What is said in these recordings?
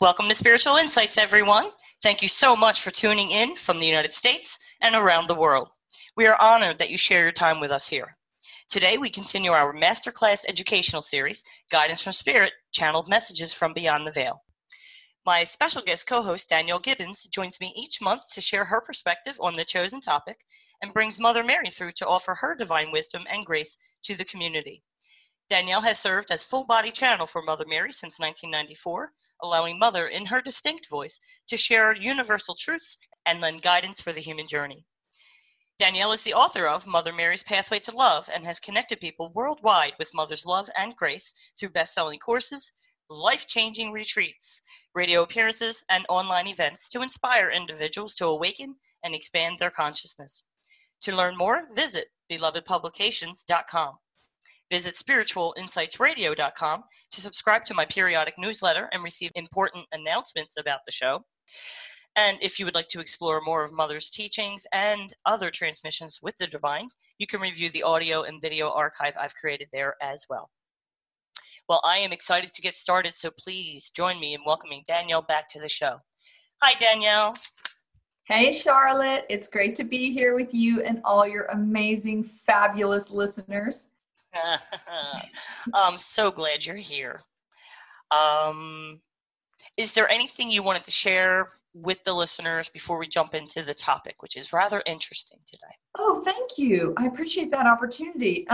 Welcome to Spiritual Insights, everyone. Thank you so much for tuning in from the United States and around the world. We are honored that you share your time with us here. Today, we continue our Masterclass Educational Series, Guidance from Spirit, Channeled Messages from Beyond the Veil. My special guest co-host, Danielle Gibbons, joins me each month to share her perspective on the chosen topic and brings Mother Mary through to offer her divine wisdom and grace to the community. Danielle has served as Full Body Channel for Mother Mary since 1994, allowing Mother in her distinct voice to share universal truths and lend guidance for the human journey. Danielle is the author of Mother Mary's Pathway to Love and has connected people worldwide with Mother's love and grace through best-selling courses, life-changing retreats, radio appearances, and online events to inspire individuals to awaken and expand their consciousness. To learn more, visit BelovedPublications.com. Visit spiritualinsightsradio.com to subscribe to my periodic newsletter and receive important announcements about the show. And if you would like to explore more of Mother's teachings and other transmissions with the divine, you can review the audio and video archive I've created there as well. Well, I am excited to get started, so please join me in welcoming Danielle back to the show. Hi, Danielle. Hey, Charlotte. It's great to be here with you and all your amazing, fabulous listeners. I'm so glad you're here. Is there anything you wanted to share with the listeners before we jump into the topic, which is rather interesting today? Oh, thank you. I appreciate that opportunity.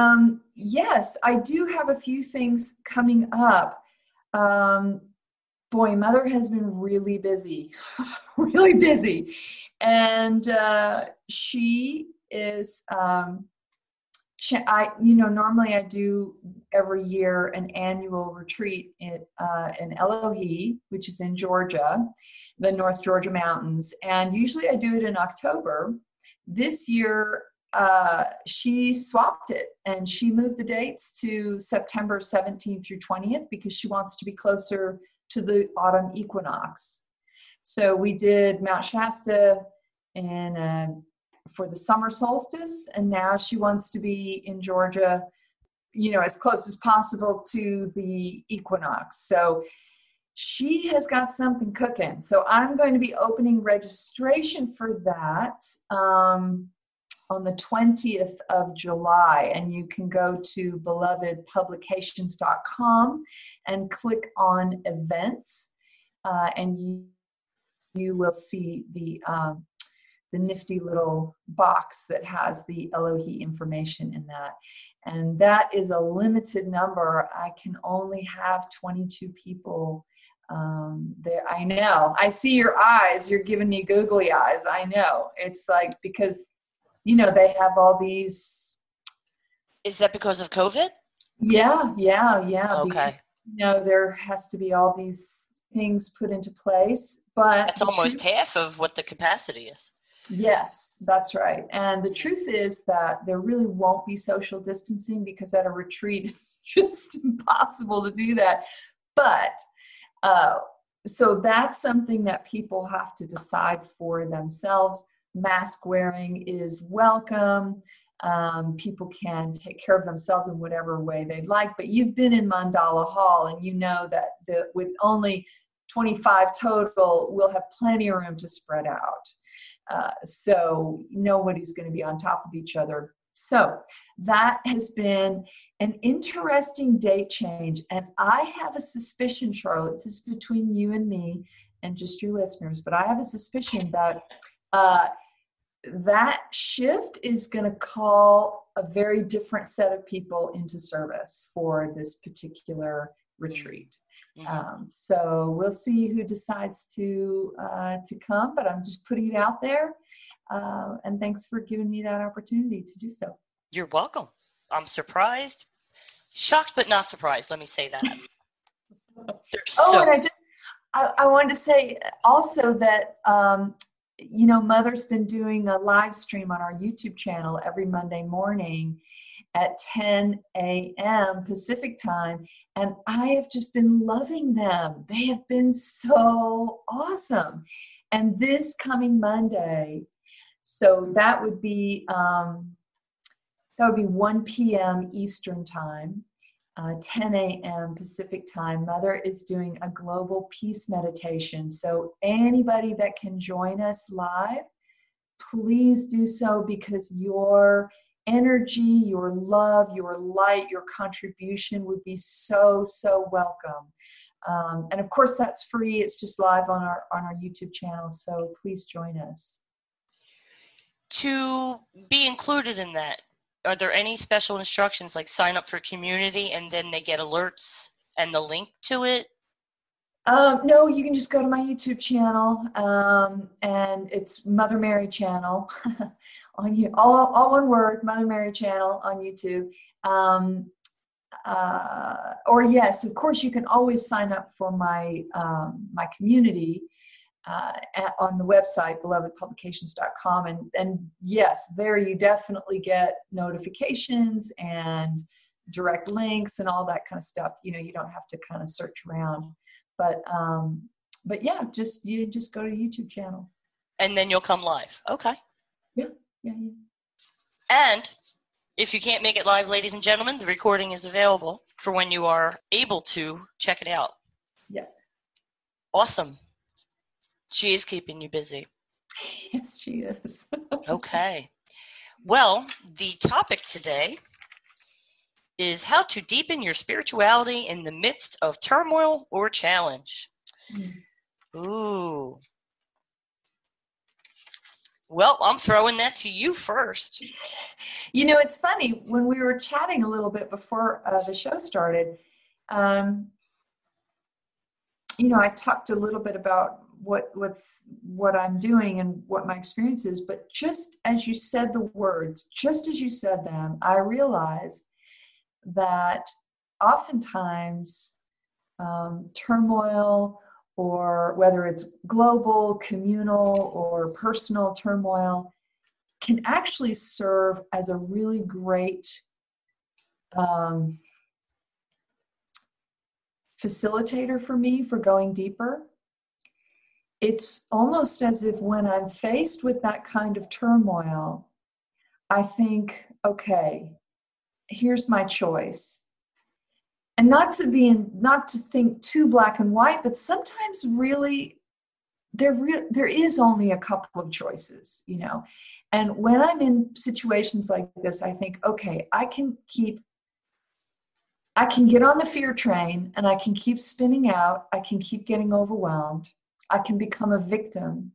Yes, I do have a few things coming up. Boy, Mother has been really busy, really busy. And she is, normally I do every year an annual retreat in Elohi, which is in Georgia, the North Georgia mountains. And usually I do it in October. This year, she swapped it and she moved the dates to September 17th through 20th because she wants to be closer to the autumn equinox. So we did Mount Shasta for the summer solstice, and now she wants to be in Georgia, as close as possible to the equinox. So she has got something cooking. So I'm going to be opening registration for that on the 20th of July, and you can go to BelovedPublications.com and click on events, and you will see the nifty little box that has the Elohi information in that. And that is a limited number. I can only have 22 people there. I know. I see your eyes. You're giving me googly eyes. I know. It's like because, they have all these. Is that because of COVID? Yeah. Okay. Because, there has to be all these things put into place. But that's almost half of what the capacity is. Yes, that's right. And the truth is that there really won't be social distancing because at a retreat, it's just impossible to do that. But so that's something that people have to decide for themselves. Mask wearing is welcome. People can take care of themselves in whatever way they'd like. But you've been in Mandala Hall, and you know that with only 25 total, we'll have plenty of room to spread out. So nobody's going to be on top of each other. So that has been an interesting date change. And I have a suspicion, Charlotte, this is between you and me and just your listeners, but I have a suspicion that that shift is going to call a very different set of people into service for this particular retreat. Mm-hmm. So we'll see who decides to come, but I'm just putting it out there. And thanks for giving me that opportunity to do so. You're welcome. I'm surprised, shocked, but not surprised. Let me say that. And I wanted to say also that, you know, Mother's been doing a live stream on our YouTube channel every Monday morning at 10 a.m. Pacific time. And I have just been loving them. They have been so awesome. And this coming Monday, so that would be 1 p.m. Eastern time, 10 a.m. Pacific time. Mother is doing a global peace meditation. So anybody that can join us live, please do so, because your energy, your love, your light, your contribution would be so, so welcome. And of course, that's free. It's just live on our YouTube channel. So please join us. To be included in that, are there any special instructions, like sign up for community and then they get alerts and the link to it? No, you can just go to my YouTube channel, and it's Mother Mary channel on you, all one word, Mother Mary channel on YouTube. Or yes, of course, you can always sign up for my my community on the website, BelovedPublications.com. And yes, there you definitely get notifications and direct links and all that kind of stuff. You know, you don't have to kind of search around, but yeah, you just go to the YouTube channel. And then you'll come live. Okay. Yeah. And if you can't make it live, ladies and gentlemen, the recording is available for when you are able to check it out. Yes. Awesome. She is keeping you busy. Yes, she is. Okay. Well, the topic today is how to deepen your spirituality in the midst of turmoil or challenge. Ooh. Well, I'm throwing that to you first. You know, it's funny. When we were chatting a little bit before the show started, you know, I talked a little bit about what I'm doing and what my experience is, but just as you said the words, just as you said them, I realized that oftentimes turmoil, or whether it's global, communal, or personal turmoil, can actually serve as a really great facilitator for me for going deeper. It's almost as if when I'm faced with that kind of turmoil, I think, okay, here's my choice. And not to think too black and white, but sometimes really there is only a couple of choices, you know. And when I'm in situations like this, I think, okay, I can get on the fear train and I can keep spinning out. I can keep getting overwhelmed. I can become a victim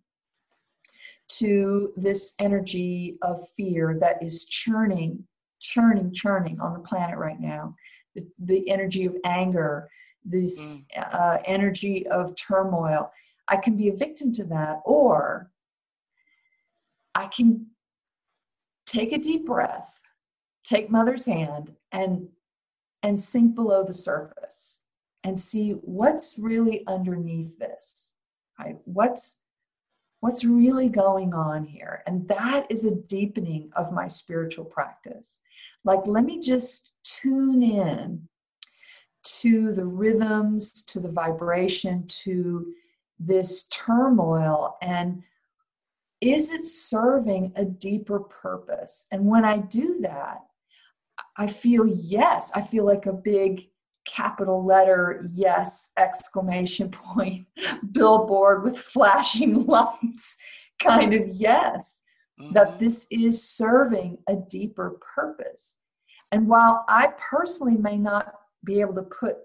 to this energy of fear that is churning on the planet right now. The energy of anger, this energy of turmoil. I can be a victim to that, or I can take a deep breath, take Mother's hand, and sink below the surface and see what's really underneath this. Right? What's really going on here? And that is a deepening of my spiritual practice. Like, let me just tune in to the rhythms, to the vibration, to this turmoil. And is it serving a deeper purpose? And when I do that, I feel yes. I feel like a big capital letter, yes, exclamation point, billboard with flashing lights, kind of yes, that this is serving a deeper purpose. And while I personally may not be able to put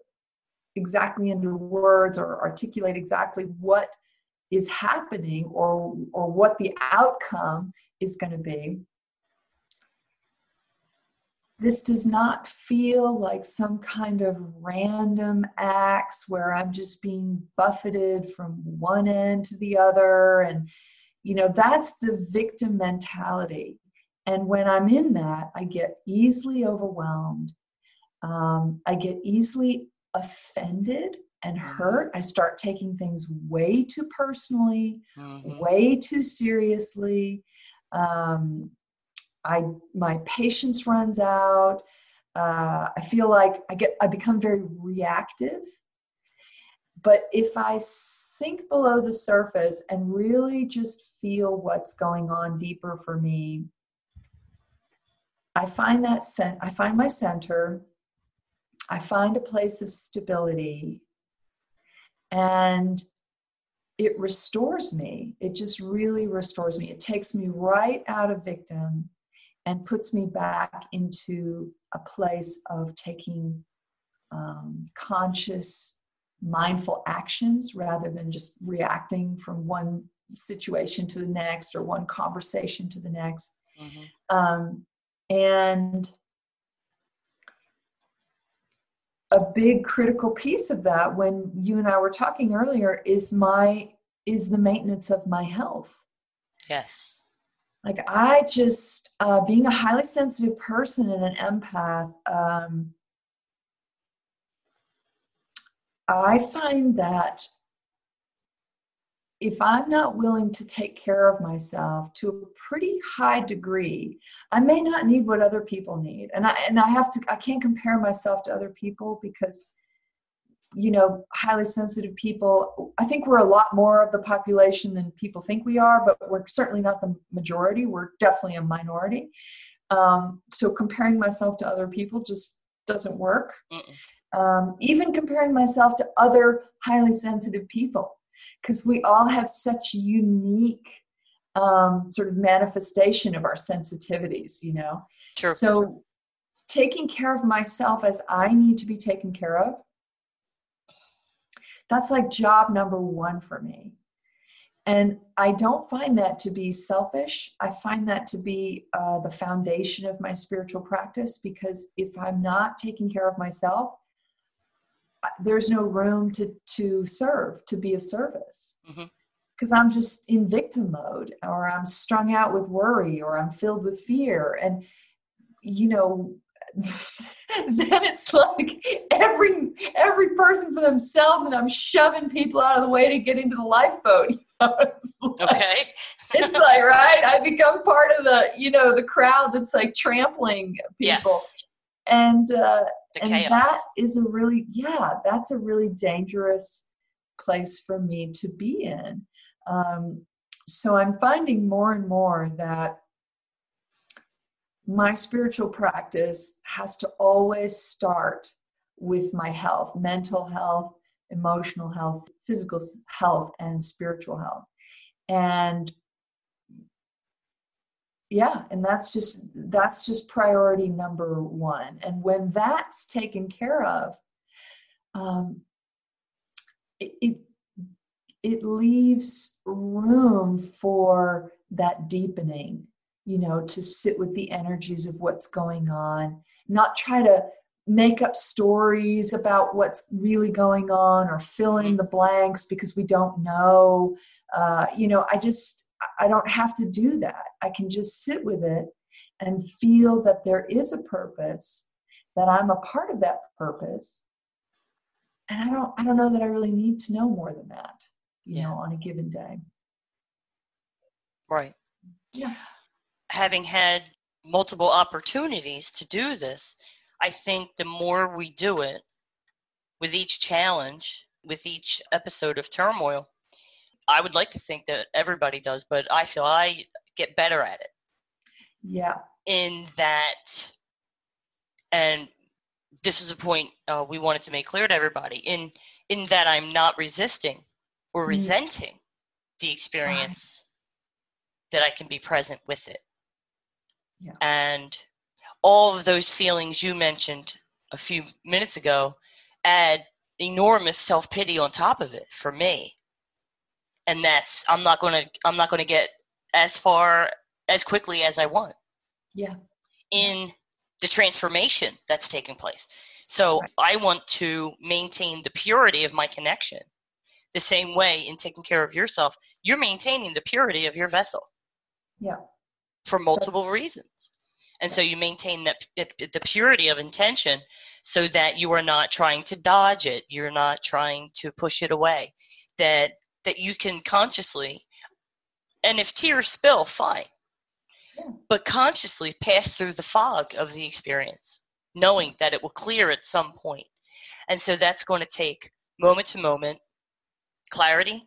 exactly into words or articulate exactly what is happening or what the outcome is going to be, this does not feel like some kind of random acts where I'm just being buffeted from one end to the other. And, you know, that's the victim mentality. And when I'm in that, I get easily overwhelmed. I get easily offended and hurt. I start taking things way too personally, way too seriously. My patience runs out. I feel like I become very reactive. But if I sink below the surface and really just feel what's going on deeper for me, I find that I find my center. I find a place of stability, and it restores me. It just really restores me. It takes me right out of victim and puts me back into a place of taking conscious, mindful actions rather than just reacting from one situation to the next or one conversation to the next. And a big critical piece of that, when you and I were talking earlier, is the maintenance of my health. Yes. Like I just, being a highly sensitive person and an empath, I find that if I'm not willing to take care of myself to a pretty high degree, I may not need what other people need. I can't compare myself to other people because, you know, highly sensitive people, I think we're a lot more of the population than people think we are, but we're certainly not the majority. We're definitely a minority. So comparing myself to other people just doesn't work. Even comparing myself to other highly sensitive people, because we all have such unique sort of manifestation of our sensitivities, you know. Sure. So taking care of myself as I need to be taken care of, that's like job number one for me. And I don't find that to be selfish. I find that to be the foundation of my spiritual practice, because if I'm not taking care of myself, there's no room to serve, to be of service, because I'm just in victim mode, or I'm strung out with worry, or I'm filled with fear. And, you know, then it's like every person for themselves, and I'm shoving people out of the way to get into the lifeboat. You know? It's like, right. I become part of the crowd that's like trampling people. Yes. And chaos. That is that's a really dangerous place for me to be in. So I'm finding more and more that my spiritual practice has to always start with my health, mental health, emotional health, physical health, and spiritual health. And that's just priority number one. And when that's taken care of, it leaves room for that deepening, you know, to sit with the energies of what's going on, not try to make up stories about what's really going on or fill in the blanks because we don't know. I don't have to do that. I can just sit with it and feel that there is a purpose, that I'm a part of that purpose. And I don't know that I really need to know more than that, you know, on a given day. Right. Yeah. Having had multiple opportunities to do this, I think the more we do it with each challenge, with each episode of turmoil, I would like to think that everybody does, but I feel I get better at it. Yeah. In that, and this is a point we wanted to make clear to everybody, in that I'm not resisting or resenting the experience, that I can be present with it. Yeah. And all of those feelings you mentioned a few minutes ago add enormous self-pity on top of it for me. And that's, I'm not going to get as far as quickly as I want. Yeah. In the transformation that's taking place. So right. I want to maintain the purity of my connection. The same way in taking care of yourself, you're maintaining the purity of your vessel. Yeah. For multiple reasons. And so you maintain that the purity of intention so that you are not trying to dodge it. You're not trying to push it away. That you can consciously, and if tears spill, fine. Yeah. But consciously pass through the fog of the experience, knowing that it will clear at some point. And so that's going to take moment to moment clarity,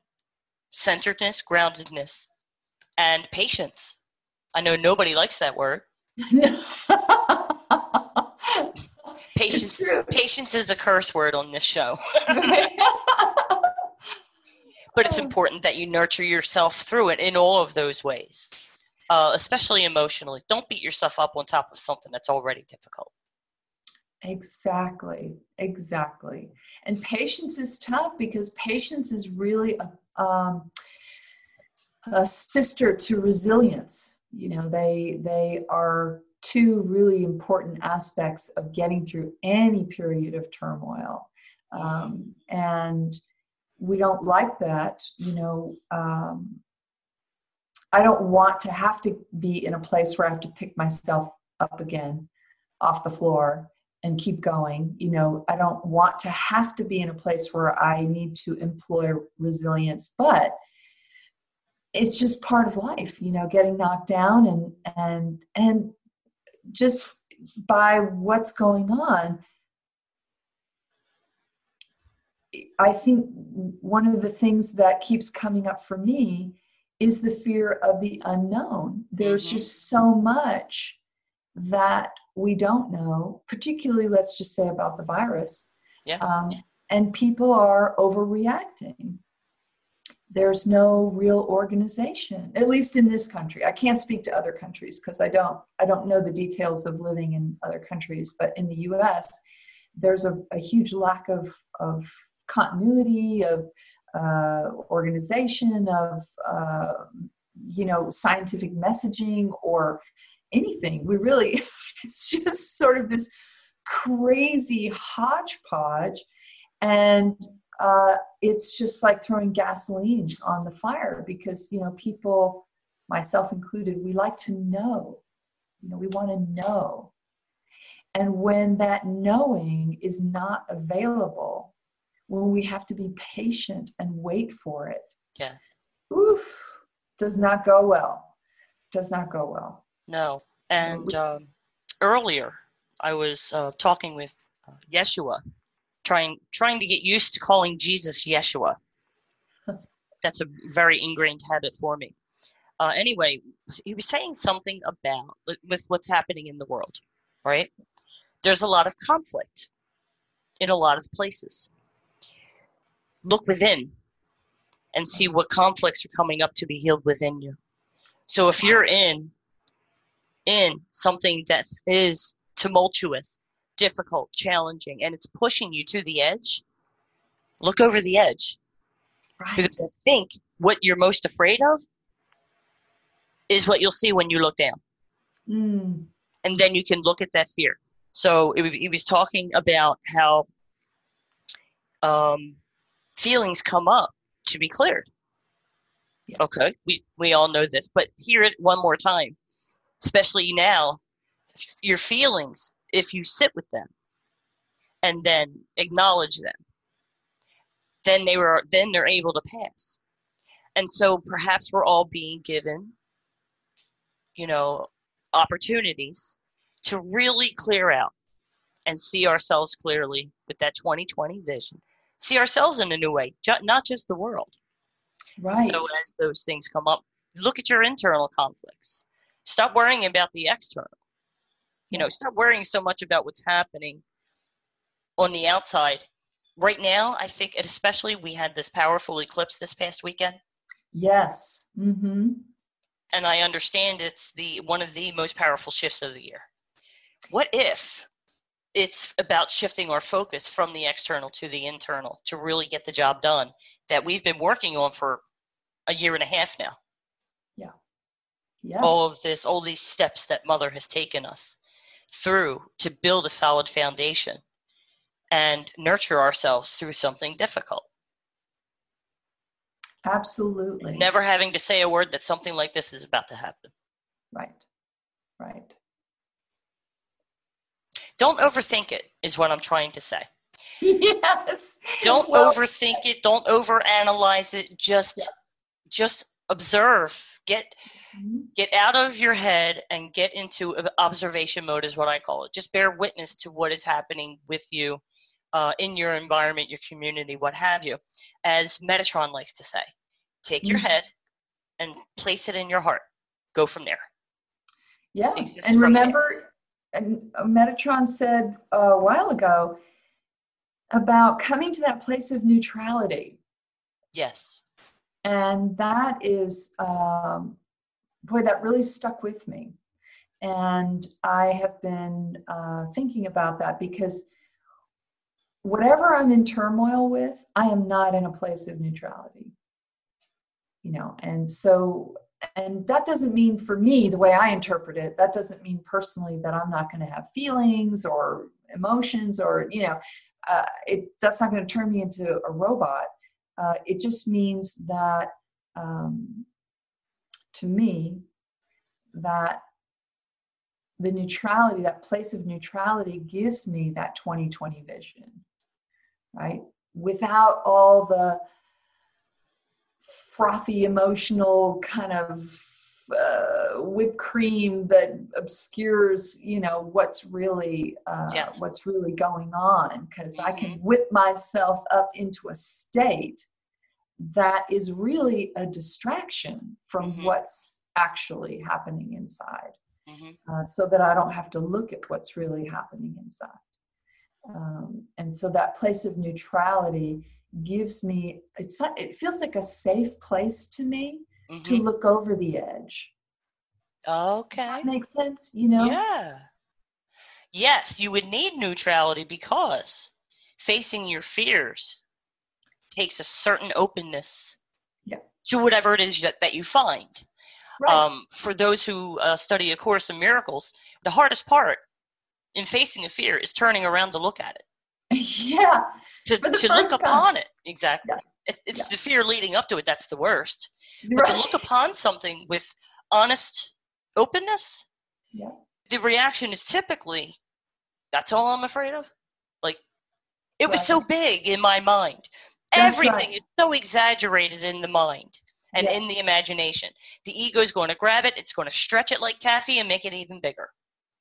centeredness, groundedness, and patience. I know nobody likes that word. Patience is a curse word on this show. But it's important that you nurture yourself through it in all of those ways, especially emotionally. Don't beat yourself up on top of something that's already difficult. Exactly. And patience is tough because patience is really a sister to resilience. You know, they are two really important aspects of getting through any period of turmoil. And we don't like that, you know. I don't want to have to be in a place where I have to pick myself up again off the floor and keep going. You know, I don't want to have to be in a place where I need to employ resilience, but it's just part of life, you know, getting knocked down and just by what's going on. I think one of the things that keeps coming up for me is the fear of the unknown. There's just so much that we don't know, particularly, let's just say, about the virus. Yeah. And people are overreacting. There's no real organization, at least in this country. I can't speak to other countries because I don't know the details of living in other countries, but in the U.S., there's a huge lack of continuity, of organization, of you know, scientific messaging or anything. We really, it's just sort of this crazy hodgepodge, and it's just like throwing gasoline on the fire because, you know, people, myself included, we like to know. You know, we want to know. And when that knowing is not available, when we have to be patient and wait for it, yeah, oof, does not go well. Does not go well. No. And earlier, I was talking with Yeshua, trying to get used to calling Jesus Yeshua. That's a very ingrained habit for me. Anyway, he was saying something about with what's happening in the world, right? There's a lot of conflict in a lot of places. Look within and see what conflicts are coming up to be healed within you. So if you're in something that is tumultuous, difficult, challenging, and it's pushing you to the edge, look over the edge. Right. Because I think what you're most afraid of is what you'll see when you look down. Mm. And then you can look at that fear. So he was talking about how feelings come up to be cleared. Yeah. Okay, we all know this, but hear it one more time. Especially now, your feelings, if you sit with them and then acknowledge them, then they're able to pass. And so perhaps we're all being given, you know, opportunities to really clear out and see ourselves clearly with that 2020 vision. See ourselves in a new way, not just the world. Right. So as those things come up, look at your internal conflicts. Stop worrying about the external. You know, stop worrying so much about what's happening on the outside. Right now, I think, especially, we had this powerful eclipse this past weekend. Yes. Mm-hmm. And I understand it's one of the most powerful shifts of the year. What if it's about shifting our focus from the external to the internal to really get the job done that we've been working on for a year and a half now? Yeah. Yes. All of this, all these steps that Mother has taken us through to build a solid foundation and nurture ourselves through something difficult. Absolutely. Never having to say a word that something like this is about to happen. Right. Right. Don't overthink it is what I'm trying to say. Yes. Don't overthink it. Don't overanalyze it. Just observe. Get out of your head and get into observation mode is what I call it. Just bear witness to what is happening with you in your environment, your community, what have you. As Metatron likes to say, take your head and place it in your heart. Go from there. Yeah. And remember, and Metatron said a while ago about coming to that place of neutrality. Yes. And that is, that really stuck with me. And I have been thinking about that, because whatever I'm in turmoil with, I am not in a place of neutrality. You know, and so... And that doesn't mean, for me, the way I interpret it, that doesn't mean personally that I'm not going to have feelings or emotions or, that's not going to turn me into a robot. It just means that, to me, that the neutrality, that place of neutrality, gives me that 20/20 vision, right? Without all the frothy, emotional kind of whipped cream that obscures, what's really going on. Because I can whip myself up into a state that is really a distraction from what's actually happening inside, so that I don't have to look at what's really happening inside. And so that place of neutrality gives me, it feels like a safe place to me to look over the edge. Okay. That makes sense, Yeah. Yes, you would need neutrality, because facing your fears takes a certain openness to whatever it is that you find. Right. For those who study A Course in Miracles, the hardest part in facing a fear is turning around to look at it. Yeah. To look upon it. Exactly. Yeah. It's the fear leading up to it that's the worst. Right. But to look upon something with honest openness, the reaction is typically, that's all I'm afraid of. Like, it was so big in my mind. That's everything is so exaggerated in the mind and in the imagination. The ego is going to grab it. It's going to stretch it like taffy and make it even bigger.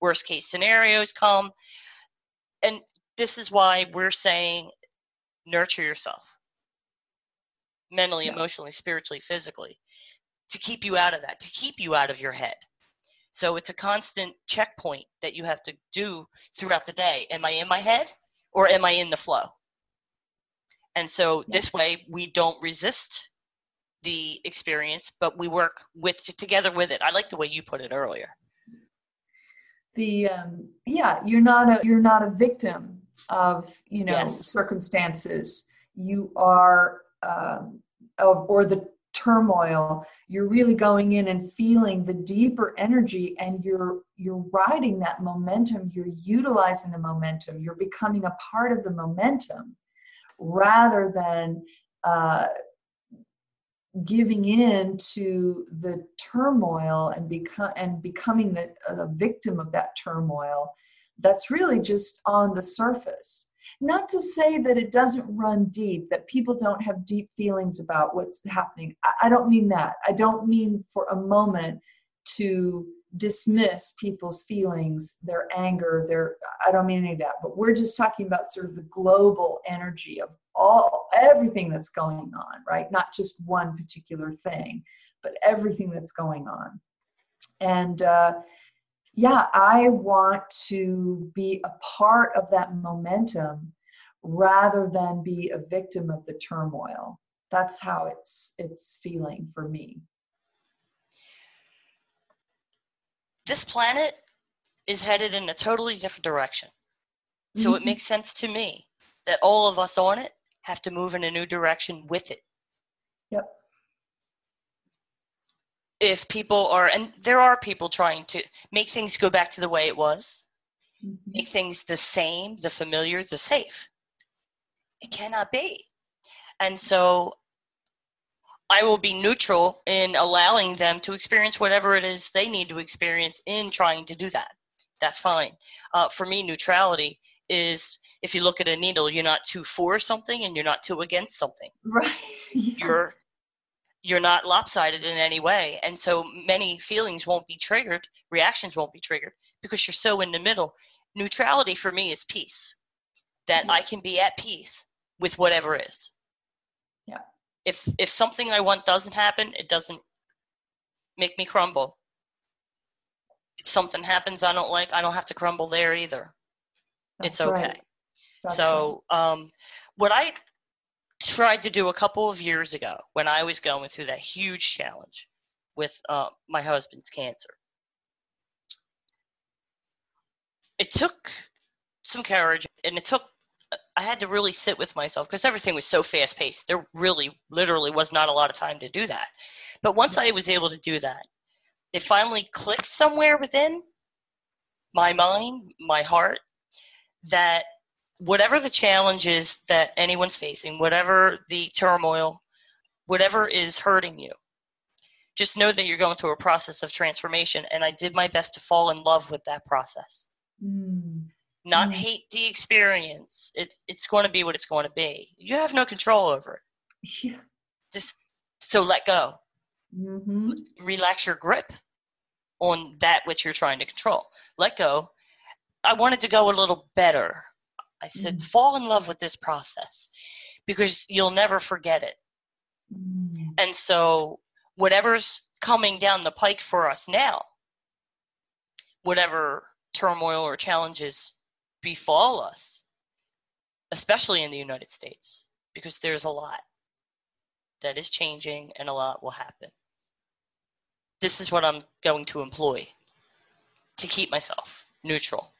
Worst case scenarios come. And this is why we're saying nurture yourself mentally, emotionally, spiritually, physically, to keep you out of that, to keep you out of your head. So it's a constant checkpoint that you have to do throughout the day. Am I in my head, or am I in the flow? And so this way we don't resist the experience, but we work together with it. I like the way you put it earlier. You're not a victim of circumstances. You are or the turmoil. You're really going in and feeling the deeper energy, and you're riding that momentum. You're utilizing the momentum. You're becoming a part of the momentum, rather than giving in to the turmoil and becoming the victim of that turmoil. That's really just on the surface. Not to say that it doesn't run deep, that people don't have deep feelings about what's happening. I don't mean that. I don't mean for a moment to dismiss people's feelings, their anger, I don't mean any of that, but we're just talking about sort of the global energy of everything that's going on, right? Not just one particular thing, but everything that's going on. And I want to be a part of that momentum rather than be a victim of the turmoil. That's how it's feeling for me. This planet is headed in a totally different direction. So It makes sense to me that all of us on it have to move in a new direction with it. Yep. If people are, and there are people trying to make things go back to the way it was, make things the same, the familiar, the safe. It cannot be. And so I will be neutral in allowing them to experience whatever it is they need to experience in trying to do that. That's fine. For me, neutrality is, if you look at a needle, you're not too for something and you're not too against something. Right. Yeah. You're not lopsided in any way. And so many feelings won't be triggered, reactions won't be triggered, because you're so in the middle. Neutrality for me is peace, that I can be at peace with whatever is. Yeah. If something I want doesn't happen, it doesn't make me crumble. If something happens I don't like, I don't have to crumble there either. That's it's okay. Right. So what I tried to do a couple of years ago when I was going through that huge challenge with my husband's cancer, it took some courage, and I had to really sit with myself because everything was so fast paced. There really, literally was not a lot of time to do that. But once I was able to do that, it finally clicked somewhere within my mind, my heart, that whatever the challenge is that anyone's facing, whatever the turmoil, whatever is hurting you, just know that you're going through a process of transformation. And I did my best to fall in love with that process. Not hate the experience. It's going to be what it's going to be. You have no control over it. Yeah. So let go. Relax your grip on that which you're trying to control. Let go. I wanted to go a little better. I said, fall in love with this process because you'll never forget it. And so whatever's coming down the pike for us now, whatever turmoil or challenges befall us, especially in the United States, because there's a lot that is changing and a lot will happen. This is what I'm going to employ to keep myself neutral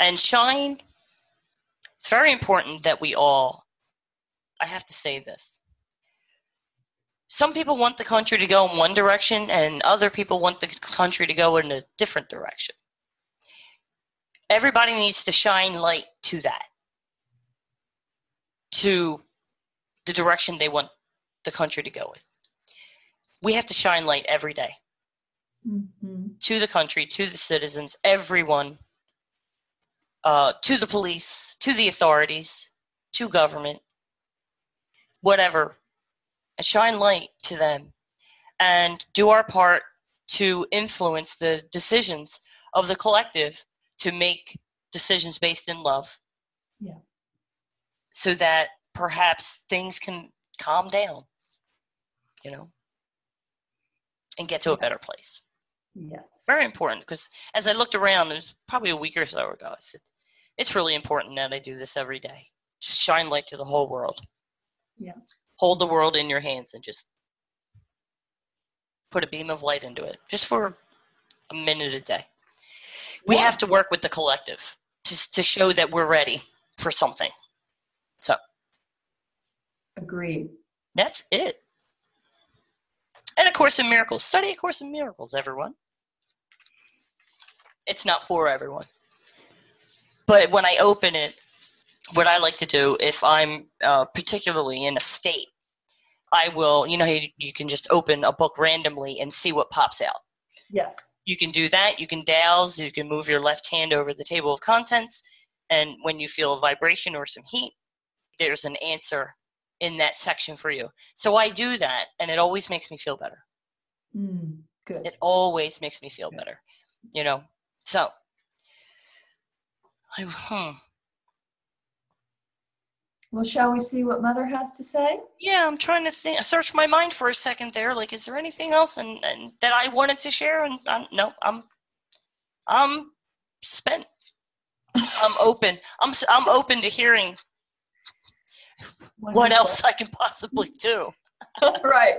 and shine. It's very important that we all, I have to say this, some people want the country to go in one direction and other people want the country to go in a different direction. Everybody needs to shine light to that, to the direction they want the country to go in. We have to shine light every day to the country, to the citizens, everyone, to the police, to the authorities, to government, whatever. And shine light to them and do our part to influence the decisions of the collective to make decisions based in love. Yeah. So that perhaps things can calm down, you know, and get to a better place. Yes. Very important, because as I looked around, it was probably a week or so ago, I said, it's really important that I do this every day. Just shine light to the whole world. Yeah. Hold the world in your hands and just put a beam of light into it, just for a minute a day. We have to work with the collective to show that we're ready for something. So. Agreed. That's it. And A Course in Miracles. Study A Course in Miracles, everyone. It's not for everyone. But when I open it, what I like to do, if I'm particularly in a state, I will, you know, you can just open a book randomly and see what pops out. Yes. You can do that. You can douse. You can move your left hand over the table of contents. And when you feel a vibration or some heat, there's an answer in that section for you. So I do that, and it always makes me feel better. Good. It always makes me feel better, you know. So I Well, shall we see what Mother has to say? Yeah, I'm trying to think. I searched my mind for a second there. Like, is there anything else and that I wanted to share? And no, I'm spent. I'm open. I'm open to hearing what else I can possibly do. Right.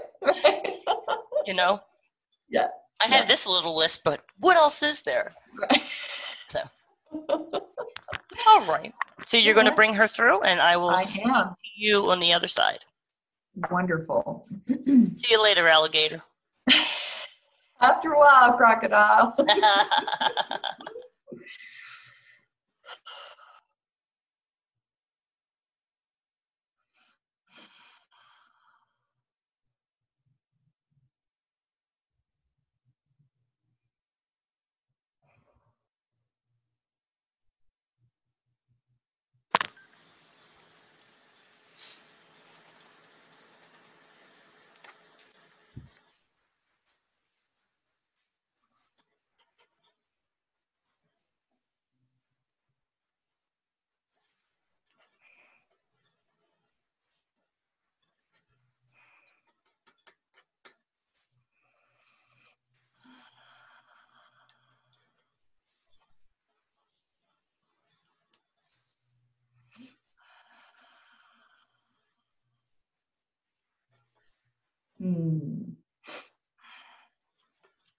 You know? Yeah. I had this little list, but what else is there? Right. So, all right. So you're going to bring her through, and I will see you on the other side. Wonderful. See you later, alligator. After a while, crocodile.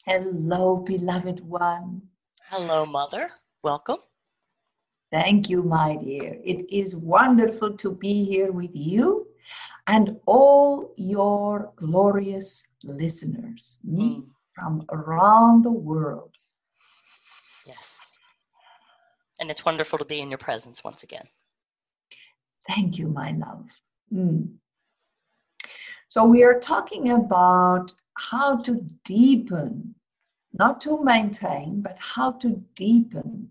Hello, beloved one. Hello, Mother. Welcome. Thank you, my dear. It is wonderful to be here with you and all your glorious listeners from around the world. Yes. And it's wonderful to be in your presence once again. Thank you, my love. So we are talking about how to deepen, not to maintain, but how to deepen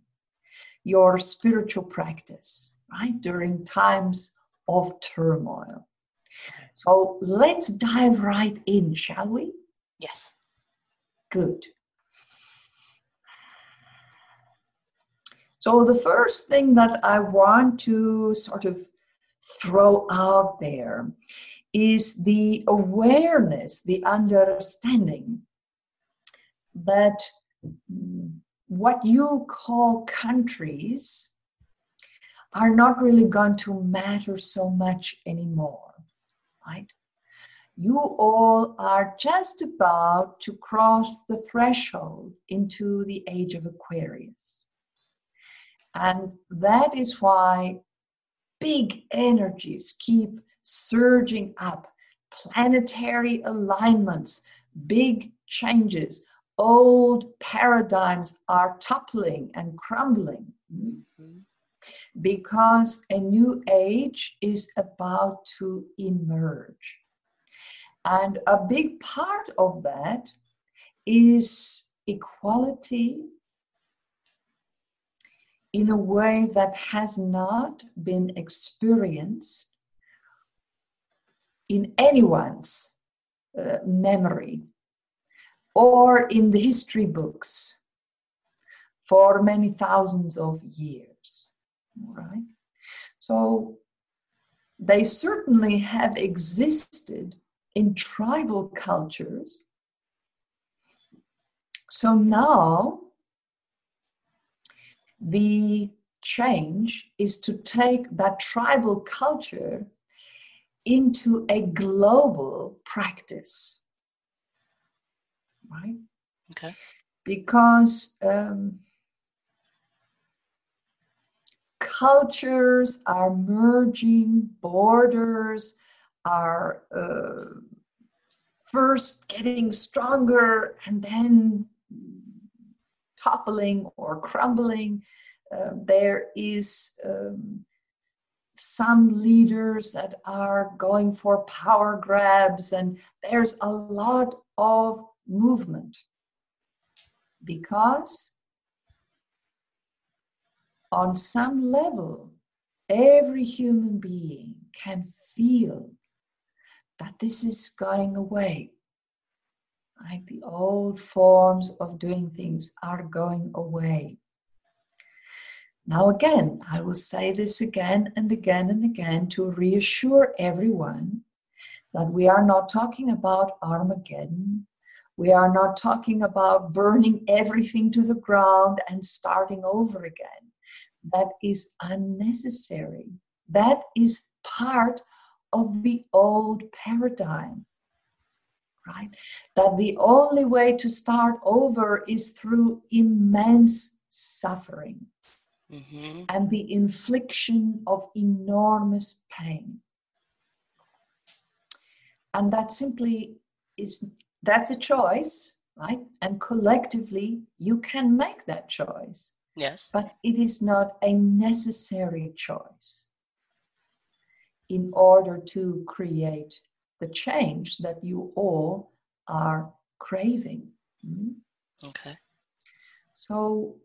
your spiritual practice, right, during times of turmoil. So let's dive right in, shall we? Yes. Good. So the first thing that I want to sort of throw out there is the awareness, the understanding that what you call countries are not really going to matter so much anymore, right? You all are just about to cross the threshold into the age of Aquarius. And that is why big energies keep surging up, planetary alignments, big changes, old paradigms are toppling and crumbling because a new age is about to emerge. And a big part of that is equality in a way that has not been experienced in anyone's memory or in the history books for many thousands of years, right? So they certainly have existed in tribal cultures. So now the change is to take that tribal culture into a global practice, right? Okay. Because cultures are merging, borders are first getting stronger and then toppling or crumbling. There is some leaders that are going for power grabs, and there's a lot of movement because on some level, every human being can feel that this is going away. Like the old forms of doing things are going away. Now again, I will say this again and again and again to reassure everyone that we are not talking about Armageddon. We are not talking about burning everything to the ground and starting over again. That is unnecessary. That is part of the old paradigm, right? That the only way to start over is through immense suffering and the infliction of enormous pain. And that simply is, that's a choice, right? And collectively, you can make that choice. Yes. But it is not a necessary choice in order to create the change that you all are craving. Okay. So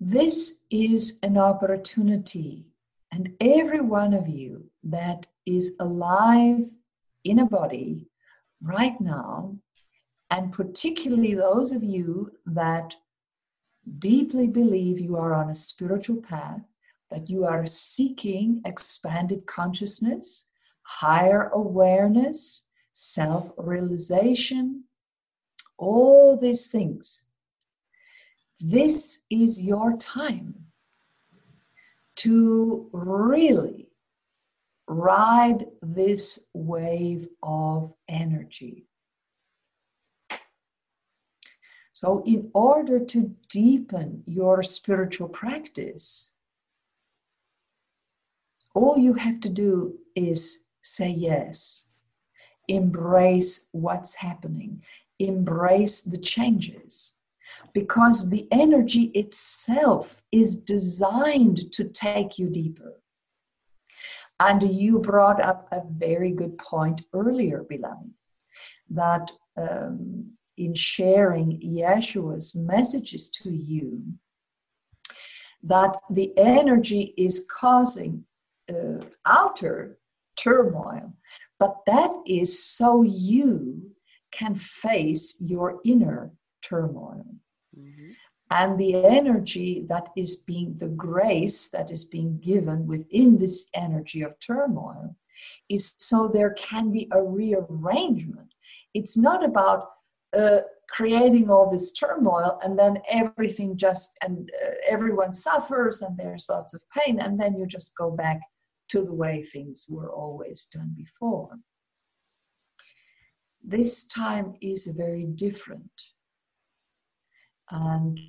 this is an opportunity, and every one of you that is alive in a body right now, and particularly those of you that deeply believe you are on a spiritual path, that you are seeking expanded consciousness, higher awareness, self-realization, all these things. This is your time to really ride this wave of energy. So in order to deepen your spiritual practice, all you have to do is say yes, embrace what's happening, embrace the changes, because the energy itself is designed to take you deeper. And you brought up a very good point earlier, Beloved, that in sharing Yeshua's messages to you, that the energy is causing outer turmoil, but that is so you can face your inner turmoil. And the energy that is being, the grace that is being given within this energy of turmoil is so there can be a rearrangement. It's not about creating all this turmoil and then everything just, and everyone suffers and there's lots of pain, and then you just go back to the way things were always done before. This time is very different. And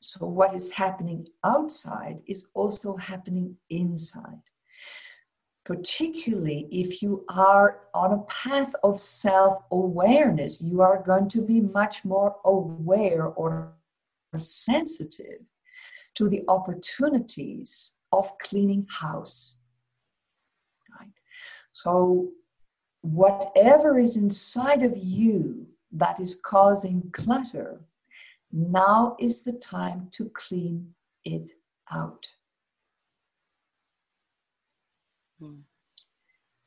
so what is happening outside is also happening inside, particularly if you are on a path of self-awareness. You are going to be much more aware or sensitive to the opportunities of cleaning house, right? So whatever is inside of you that is causing clutter, now is the time to clean it out.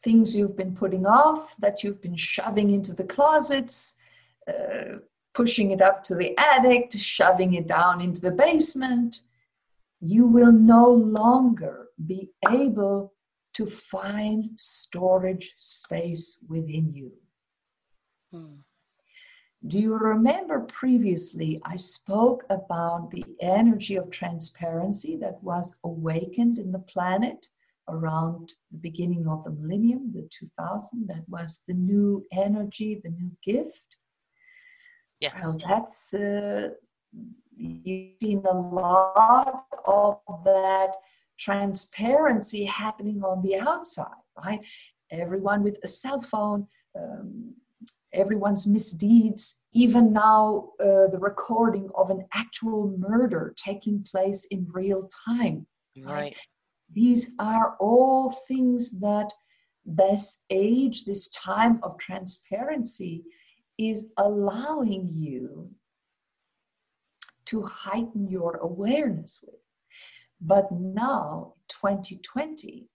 Things you've been putting off, that you've been shoving into the closets, pushing it up to the attic, shoving it down into the basement, you will no longer be able to find storage space within you. Do you remember previously I spoke about the energy of transparency that was awakened in the planet around the beginning of the millennium, the 2000? That was the new energy, the new gift. Yes. Well, that's, you've seen a lot of that transparency happening on the outside, right? Everyone with a cell phone, everyone's misdeeds, even now the recording of an actual murder taking place in real time. Right. These are all things that this age, this time of transparency is allowing you to heighten your awareness with. But now, 2020,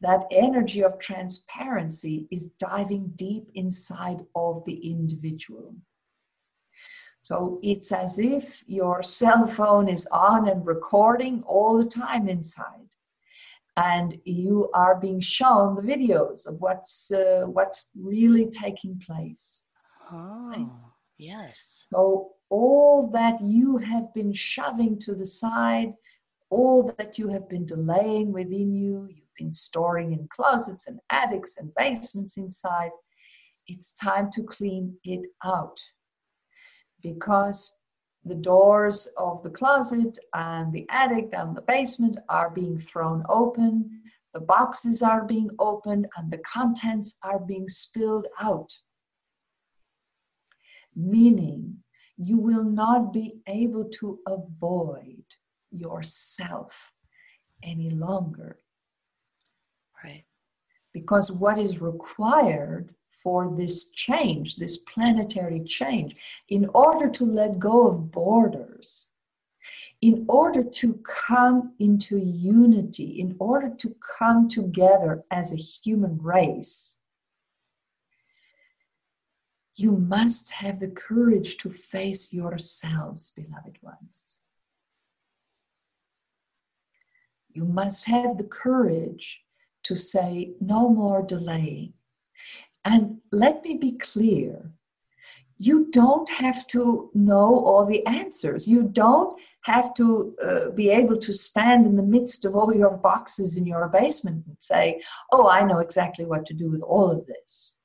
that energy of transparency is diving deep inside of the individual. So it's as if your cell phone is on and recording all the time inside, and you are being shown the videos of what's really taking place. Oh, yes. So all that you have been shoving to the side, all that you have been delaying within you, you've been storing in closets and attics and basements inside, it's time to clean it out. Because the doors of the closet and the attic and the basement are being thrown open, the boxes are being opened, and the contents are being spilled out. Meaning, you will not be able to avoid yourself any longer. Right. Because what is required for this change, this planetary change, in order to let go of borders, in order to come into unity, in order to come together as a human race, you must have the courage to face yourselves, beloved ones. You must have the courage to say, no more delaying. And let me be clear, you don't have to know all the answers. You don't have to be able to stand in the midst of all your boxes in your basement and say, oh, I know exactly what to do with all of this.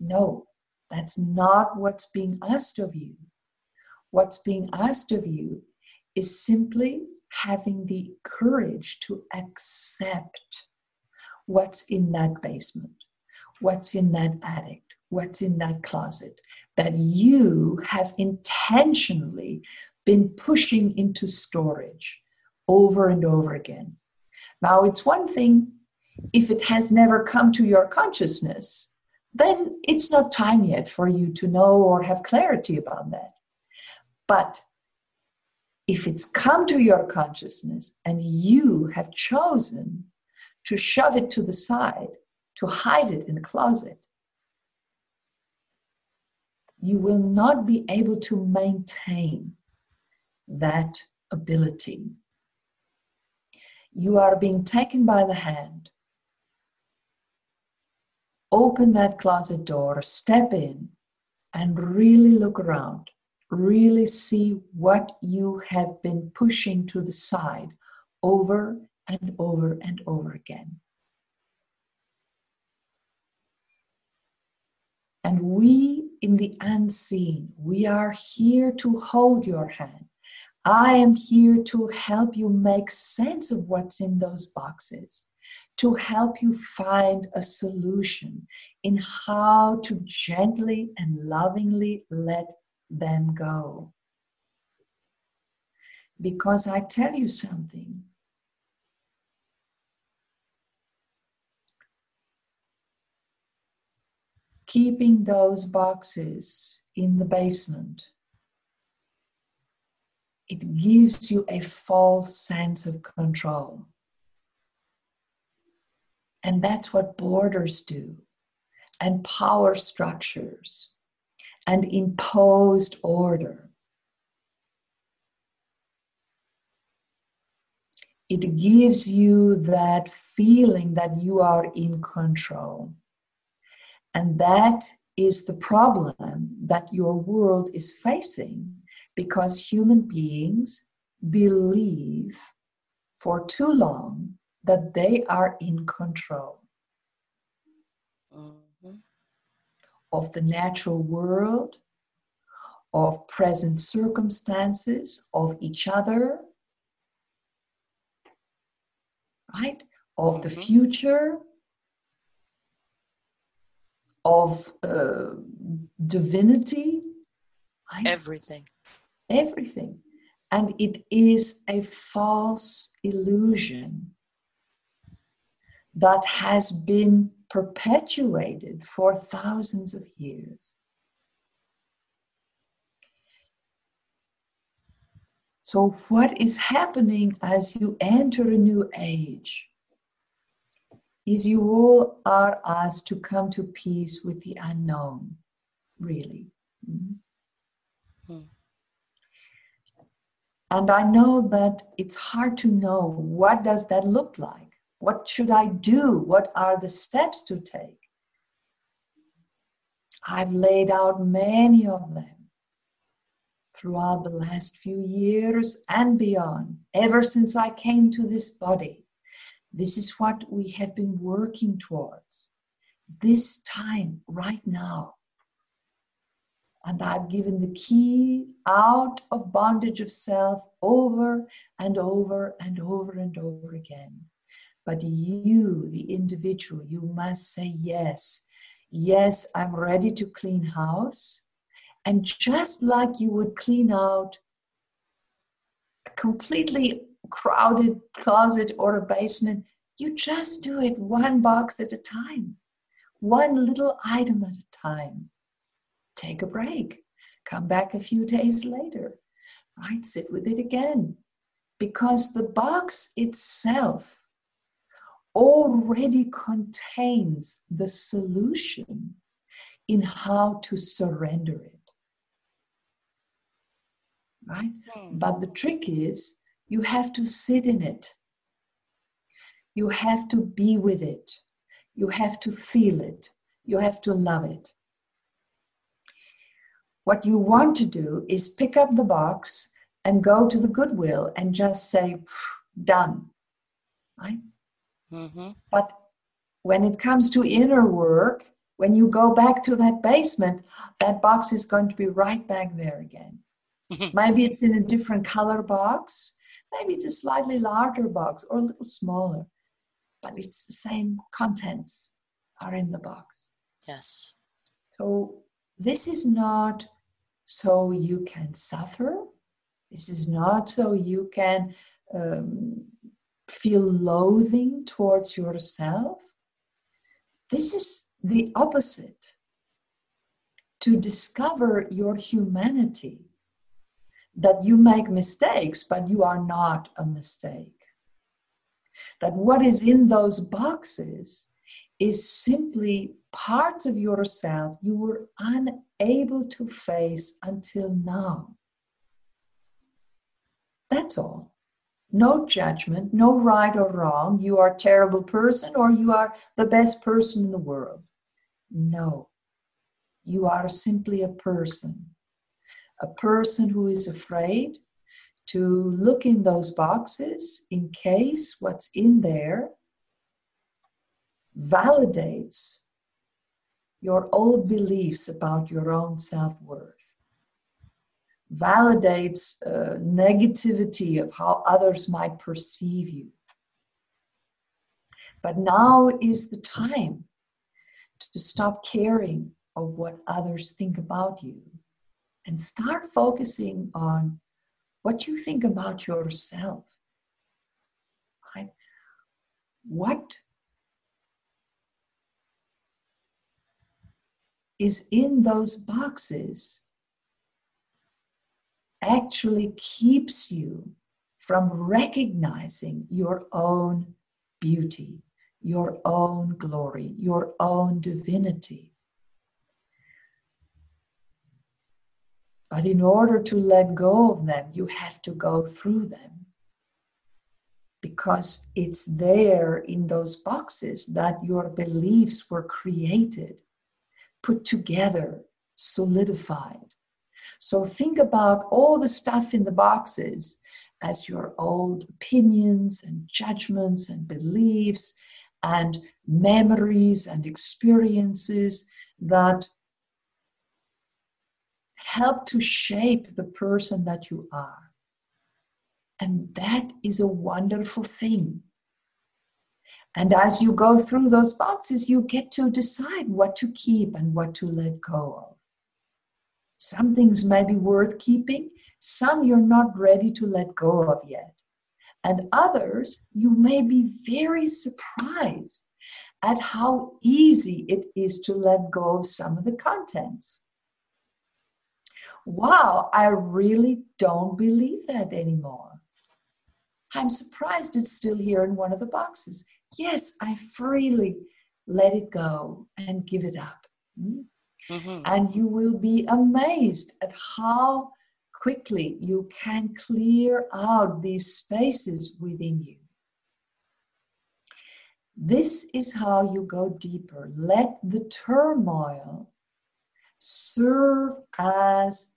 No, that's not what's being asked of you. What's being asked of you is simply having the courage to accept what's in that basement, what's in that attic, what's in that closet, that you have intentionally been pushing into storage over and over again. Now, it's one thing if it has never come to your consciousness, then it's not time yet for you to know or have clarity about that. But if it's come to your consciousness and you have chosen to shove it to the side, to hide it in a closet, you will not be able to maintain that ability. You are being taken by the hand. Open that closet door, step in, and really look around. Really see what you have been pushing to the side over and over and over again. And we in the unseen, we are here to hold your hand. I am here to help you make sense of what's in those boxes, to help you find a solution in how to gently and lovingly let them go. Because I tell you something, keeping those boxes in the basement, it gives you a false sense of control. And that's what borders do, and power structures, and imposed order. It gives you that feeling that you are in control. And that is the problem that your world is facing, because human beings believe for too long that they are in control of the natural world, of present circumstances, of each other, right? Of the future, of divinity. Right? Everything. And it is a false illusion that has been perpetuated for thousands of years. So what is happening as you enter a new age is you all are asked to come to peace with the unknown, really. And I know that it's hard to know, what does that look like? What should I do? What are the steps to take? I've laid out many of them throughout the last few years and beyond, ever since I came to this body. This is what we have been working towards, this time, right now. And I've given the key out of bondage of self over and over and over and over again. But you, the individual, you must say yes. Yes, I'm ready to clean house. And just like you would clean out a completely crowded closet or a basement, you just do it one box at a time, one little item at a time. Take a break, come back a few days later, right? Sit with it again, because the box itself already contains the solution in how to surrender it, right? But the trick is you have to sit in it. You have to be with it. You have to feel it. You have to love it. What you want to do is pick up the box and go to the Goodwill and just say, done, right? Mm-hmm. But when it comes to inner work, when you go back to that basement, that box is going to be right back there again. Maybe it's in a different color box. Maybe it's a slightly larger box or a little smaller. But it's the same contents are in the box. Yes. So this is not so you can suffer. This is not so you can feel loathing towards yourself. This is the opposite. To discover your humanity, that you make mistakes, but you are not a mistake. That what is in those boxes is simply parts of yourself you were unable to face until now. That's all. No judgment, no right or wrong. You are a terrible person or you are the best person in the world. No. You are simply a person who is afraid to look in those boxes in case what's in there validates your old beliefs about your own self-worth, validates negativity of how others might perceive you. But now is the time to stop caring of what others think about you and start focusing on what you think about yourself. Right? What is in those boxes actually keeps you from recognizing your own beauty, your own glory, your own divinity. But in order to let go of them, you have to go through them, because it's there in those boxes that your beliefs were created, put together, solidified. So think about all the stuff in the boxes as your old opinions and judgments and beliefs and memories and experiences that help to shape the person that you are. And that is a wonderful thing. And as you go through those boxes, you get to decide what to keep and what to let go of. Some things may be worth keeping, some you're not ready to let go of yet. And others, you may be very surprised at how easy it is to let go of some of the contents. Wow, I really don't believe that anymore. I'm surprised it's still here in one of the boxes. Yes, I freely let it go and give it up. Mm-hmm. And you will be amazed at how quickly you can clear out these spaces within you. This is how you go deeper. Let the turmoil serve as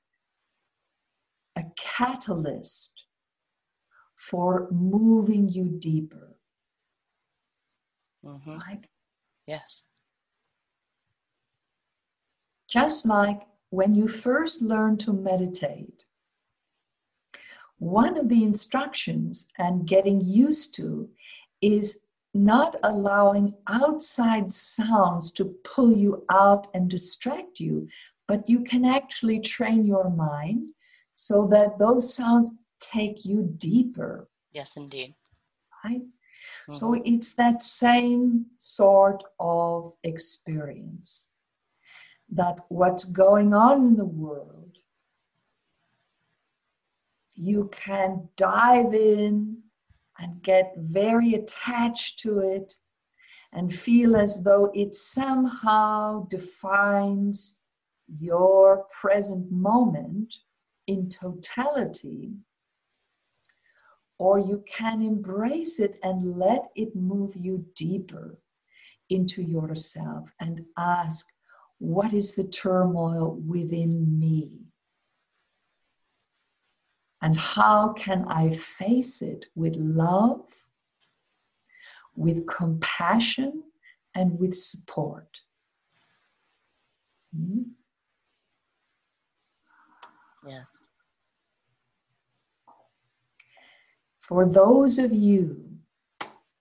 a catalyst for moving you deeper. Mm-hmm. Right? Yes. Just like when you first learn to meditate, one of the instructions and getting used to is not allowing outside sounds to pull you out and distract you, but you can actually train your mind so that those sounds take you deeper. Yes, indeed. Right? Mm-hmm. So it's that same sort of experience, that what's going on in the world, you can dive in and get very attached to it and feel as though it somehow defines your present moment in totality, or you can embrace it and let it move you deeper into yourself and ask, what is the turmoil within me? And how can I face it with love, with compassion, and with support? Hmm? Yes. For those of you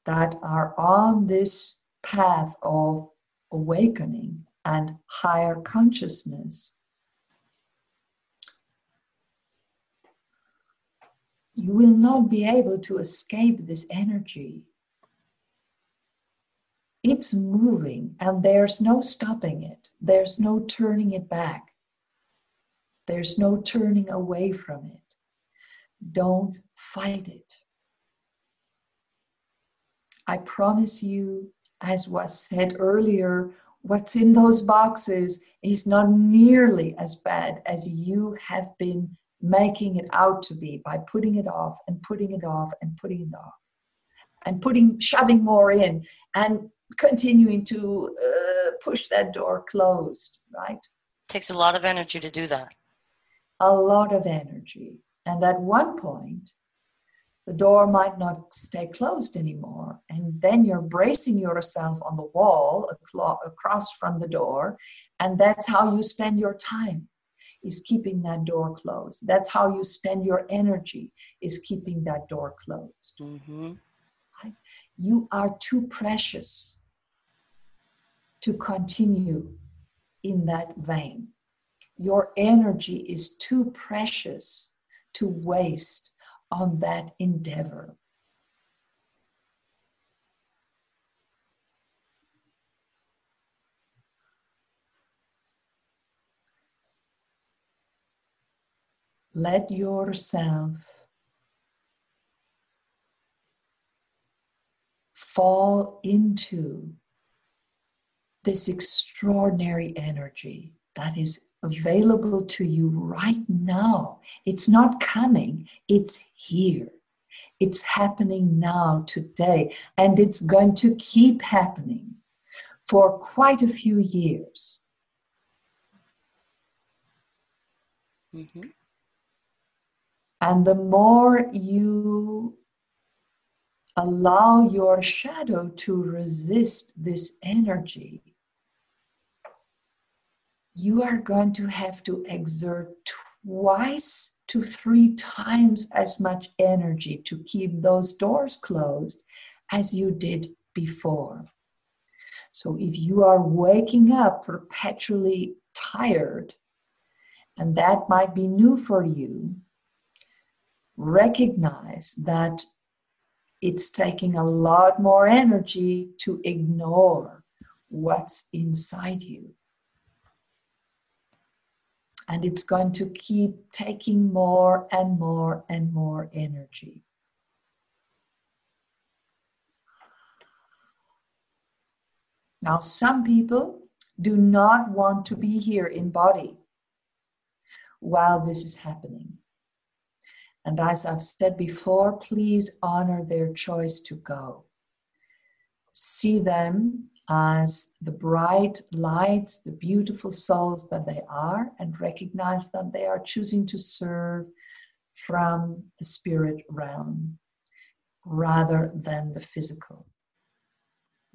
that are on this path of awakening and higher consciousness, you will not be able to escape this energy. It's moving and there's no stopping it. There's no turning it back. There's no turning away from it. Don't fight it. I promise you, as was said earlier, what's in those boxes is not nearly as bad as you have been making it out to be by putting it off and putting it off and putting it off and shoving more in and continuing to push that door closed, right? Takes a lot of energy to do that. A lot of energy. And at one point, the door might not stay closed anymore. And then you're bracing yourself on the wall across from the door. And that's how you spend your time, is keeping that door closed. That's how you spend your energy, is keeping that door closed. Mm-hmm. Right? You are too precious to continue in that vein. Your energy is too precious to waste on that endeavor. Let yourself fall into this extraordinary energy that is available to you right now. It's not coming, it's here. It's happening now, today, and it's going to keep happening for quite a few years. Mm-hmm. And the more you allow your shadow to resist this energy, you are going to have to exert 2 to 3 times as much energy to keep those doors closed as you did before. So if you are waking up perpetually tired, and that might be new for you, recognize that it's taking a lot more energy to ignore what's inside you. And it's going to keep taking more and more and more energy. Now, some people do not want to be here in body while this is happening. And as I've said before, please honor their choice to go. See them as the bright lights, the beautiful souls that they are, and recognize that they are choosing to serve from the spirit realm rather than the physical.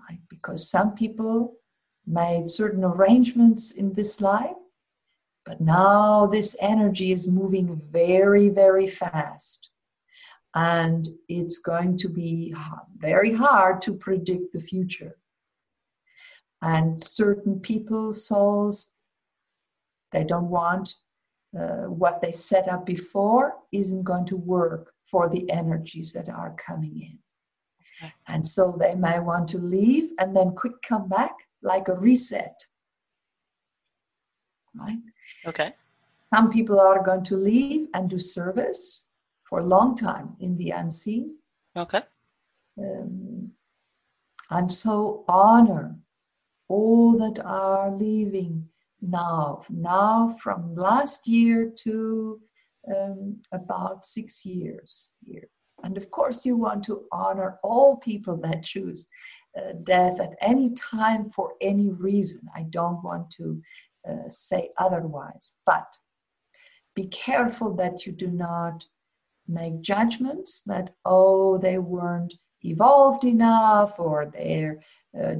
Right? Because some people made certain arrangements in this life, but now this energy is moving very, very fast. And it's going to be very hard to predict the future. And certain people, souls, they don't want what they set up before isn't going to work for the energies that are coming in. And so they may want to leave and then quick come back like a reset. Right? Okay. Some people are going to leave and do service for a long time in the unseen. Okay. And so honor all that are leaving now from last year to about 6 years here. And of course you want to honor all people that choose death at any time for any reason. I don't want to say otherwise, but be careful that you do not make judgments that, oh, they weren't evolved enough, or they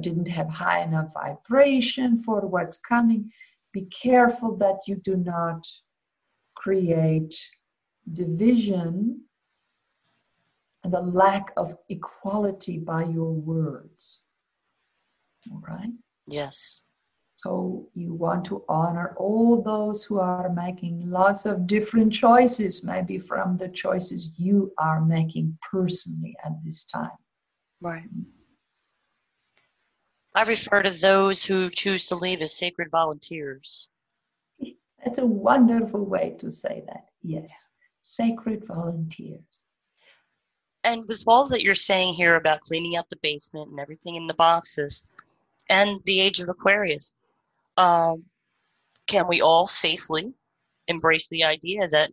didn't have high enough vibration for what's coming. Be careful that you do not create division and the lack of equality by your words. All right? Yes. So you want to honor all those who are making lots of different choices, maybe from the choices you are making personally at this time. Right. I refer to those who choose to leave as sacred volunteers. That's a wonderful way to say that. Yes, sacred volunteers. And with all that you're saying here about cleaning out the basement and everything in the boxes and the age of Aquarius, can we all safely embrace the idea that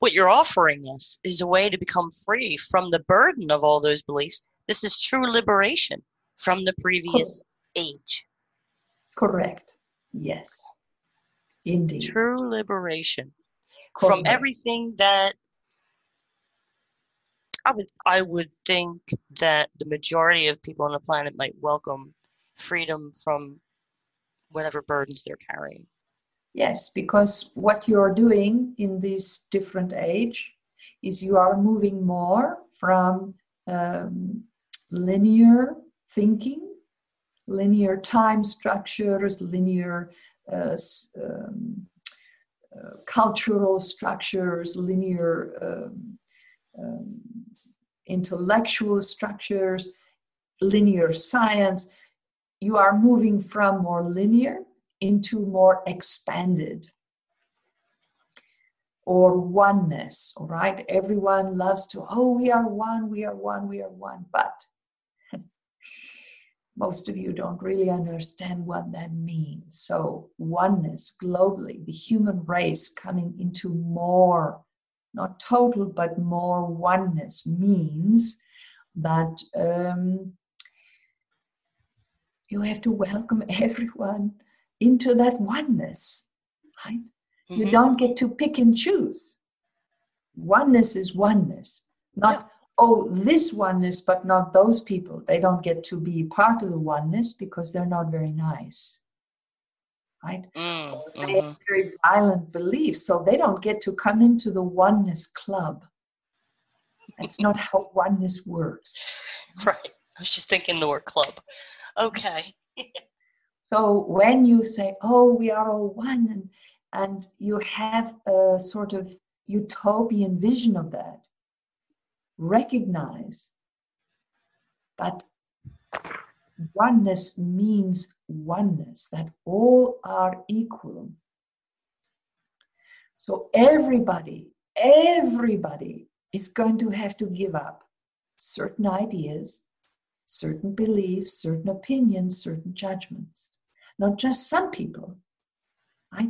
what you're offering us is a way to become free from the burden of all those beliefs? This is true liberation from the previous age. Correct. Yes. Indeed. True liberation from everything that I would think that the majority of people on the planet might welcome freedom from whatever burdens they're carrying. Yes, because what you're doing in this different age is you are moving more from linear thinking, linear time structures, linear cultural structures, linear intellectual structures, linear science. You are moving from more linear into more expanded or oneness, all right? Everyone loves to, oh, we are one, we are one, we are one. But most of you don't really understand what that means. So oneness globally, the human race coming into more, not total, but more oneness means that you have to welcome everyone into that oneness. Right? Mm-hmm. You don't get to pick and choose. Oneness is oneness. Not, oh, this oneness, but not those people. They don't get to be part of the oneness because they're not very nice. Right? Mm-hmm. They have very violent beliefs, so they don't get to come into the oneness club. That's not how oneness works. Right. I was just thinking the word club. Okay. So when you say, oh, we are all one, and you have a sort of utopian vision of that, recognize that oneness means oneness, that all are equal. So everybody is going to have to give up certain ideas, certain beliefs, certain opinions, certain judgments. Not just some people, right?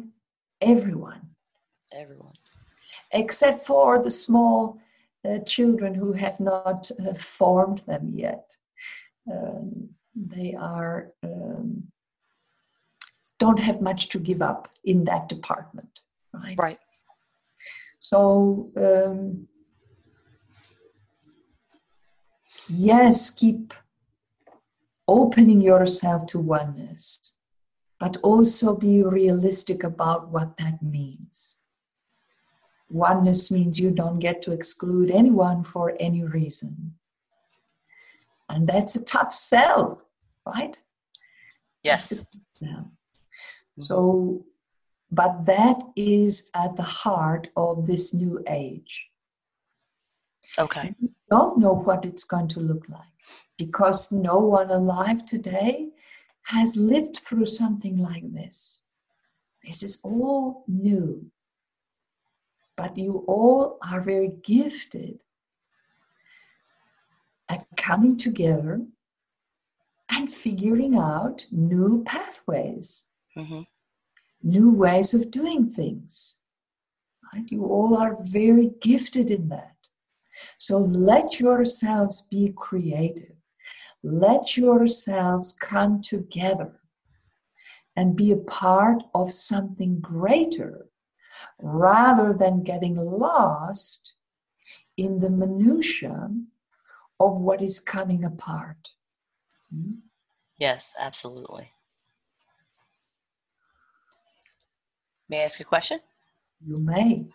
Everyone. Everyone. Except for the small children who have not formed them yet. They are don't have much to give up in that department, right? Right. So yes, keep opening yourself to oneness, but also be realistic about what that means. Oneness means you don't get to exclude anyone for any reason. And that's a tough sell, right? Yes. So, but that is at the heart of this new age. Okay. We don't know what it's going to look like, because no one alive today has lived through something like this. This is all new. But you all are very gifted at coming together and figuring out new pathways, new ways of doing things. Right? You all are very gifted in that. So let yourselves be creative. Let yourselves come together and be a part of something greater, rather than getting lost in the minutiae of what is coming apart. Yes, absolutely. May I ask a question? You may.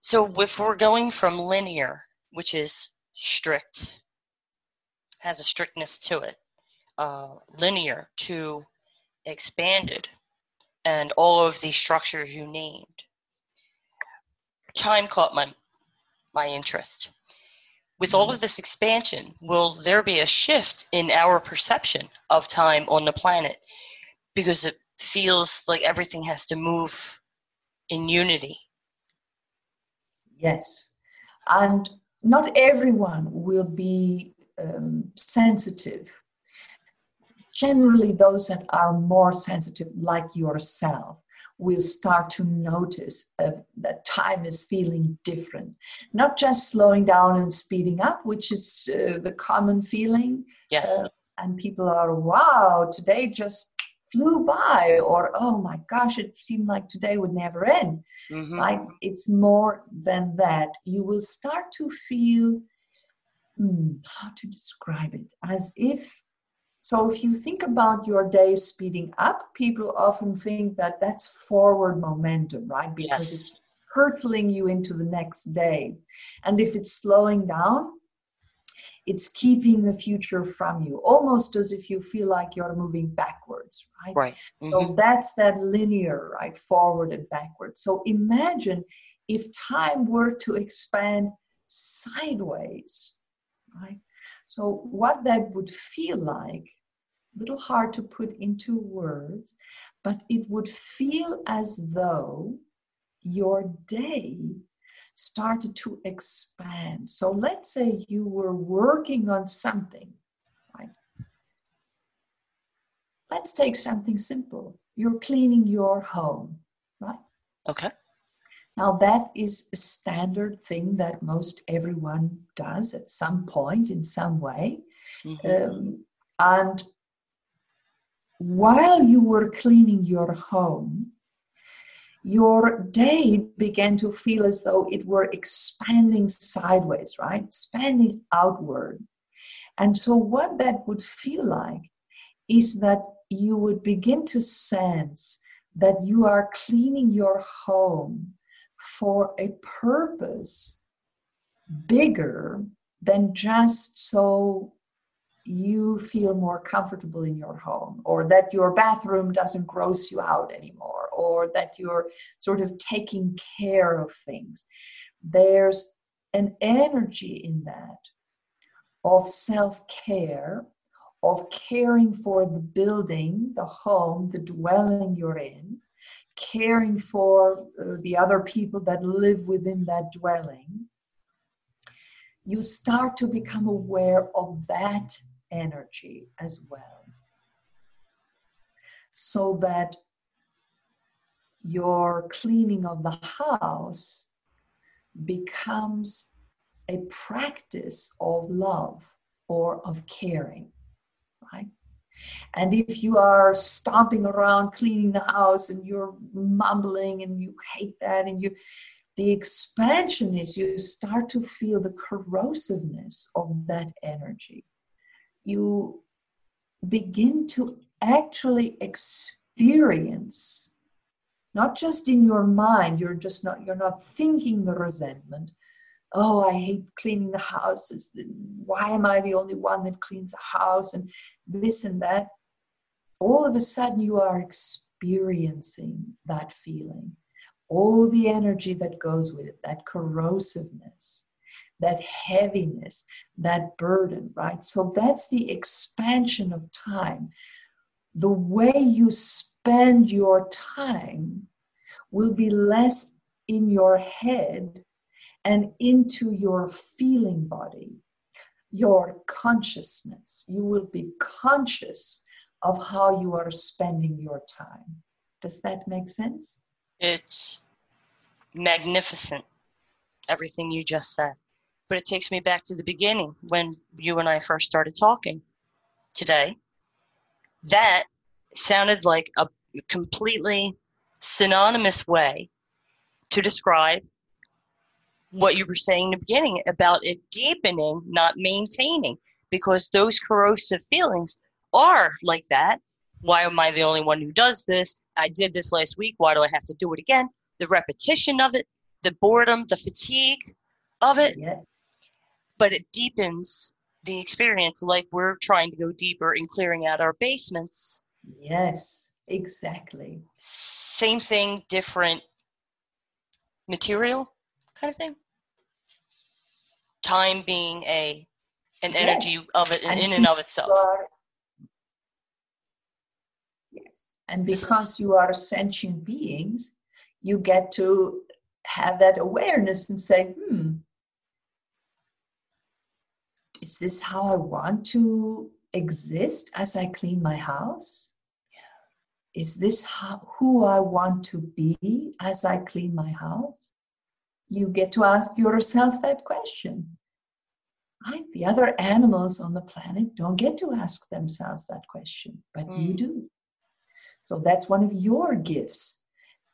So if we're going from linear, which is strict, has a strictness to it, linear to expanded, and all of these structures you named. Time caught my interest. With all of this expansion, will there be a shift in our perception of time on the planet? Because it feels like everything has to move in unity. Yes. And not everyone will be sensitive. Generally, those that are more sensitive, like yourself, will start to notice that time is feeling different. Not just slowing down and speeding up, which is the common feeling. Yes. And people are, wow, today just flew by, or, oh my gosh, it seemed like today would never end. Like, it's more than that. You will start to feel, how to describe it, as if. So if you think about your day speeding up, people often think that that's forward momentum, right? Because it's hurtling you into the next day. And if it's slowing down, it's keeping the future from you, almost as if you feel like you're moving backwards, right? Right. So that's that linear, right? Forward and backwards. So imagine if time were to expand sideways, right? So what that would feel like, a little hard to put into words, but it would feel as though your day started to expand. So let's say you were working on something, right? Let's take something simple. You're cleaning your home, right? Okay. Now, that is a standard thing that most everyone does at some point in some way. And while you were cleaning your home, your day began to feel as though it were expanding sideways, right? Expanding outward. And so what that would feel like is that you would begin to sense that you are cleaning your home for a purpose bigger than just so you feel more comfortable in your home, or that your bathroom doesn't gross you out anymore, or that you're sort of taking care of things. There's an energy in that of self-care, of caring for the building, the home, the dwelling you're in, caring for the other people that live within that dwelling. You start to become aware of that energy as well, so that your cleaning of the house becomes a practice of love or of caring, right? And if you are stomping around cleaning the house and you're mumbling and you hate that, and the expansion is you start to feel the corrosiveness of that energy. You begin to actually experience, not just in your mind, you're not thinking the resentment. Oh, I hate cleaning the house. Why am I the only one that cleans the house? And this and that. All of a sudden, you are experiencing that feeling. All the energy that goes with it, that corrosiveness, that heaviness, that burden, right? So that's the expansion of time. The way you spend your time will be less in your head and into your feeling body, your consciousness. You will be conscious of how you are spending your time. Does that make sense? It's magnificent, everything you just said. But it takes me back to the beginning when you and I first started talking today. That sounded like a completely synonymous way to describe what you were saying in the beginning about it deepening, not maintaining, because those corrosive feelings are like that. Why am I the only one who does this? I did this last week. Why do I have to do it again? The repetition of it, the boredom, the fatigue of it. Yeah. But it deepens the experience, like we're trying to go deeper in clearing out our basements. Yes, exactly. Same thing, different material kind of thing. Time being an energy of it in and of itself. Yes. And because you are sentient beings, you get to have that awareness and say, is this how I want to exist as I clean my house? Yeah. Is this who I want to be as I clean my house? You get to ask yourself that question. The other animals on the planet don't get to ask themselves that question, but you do. So that's one of your gifts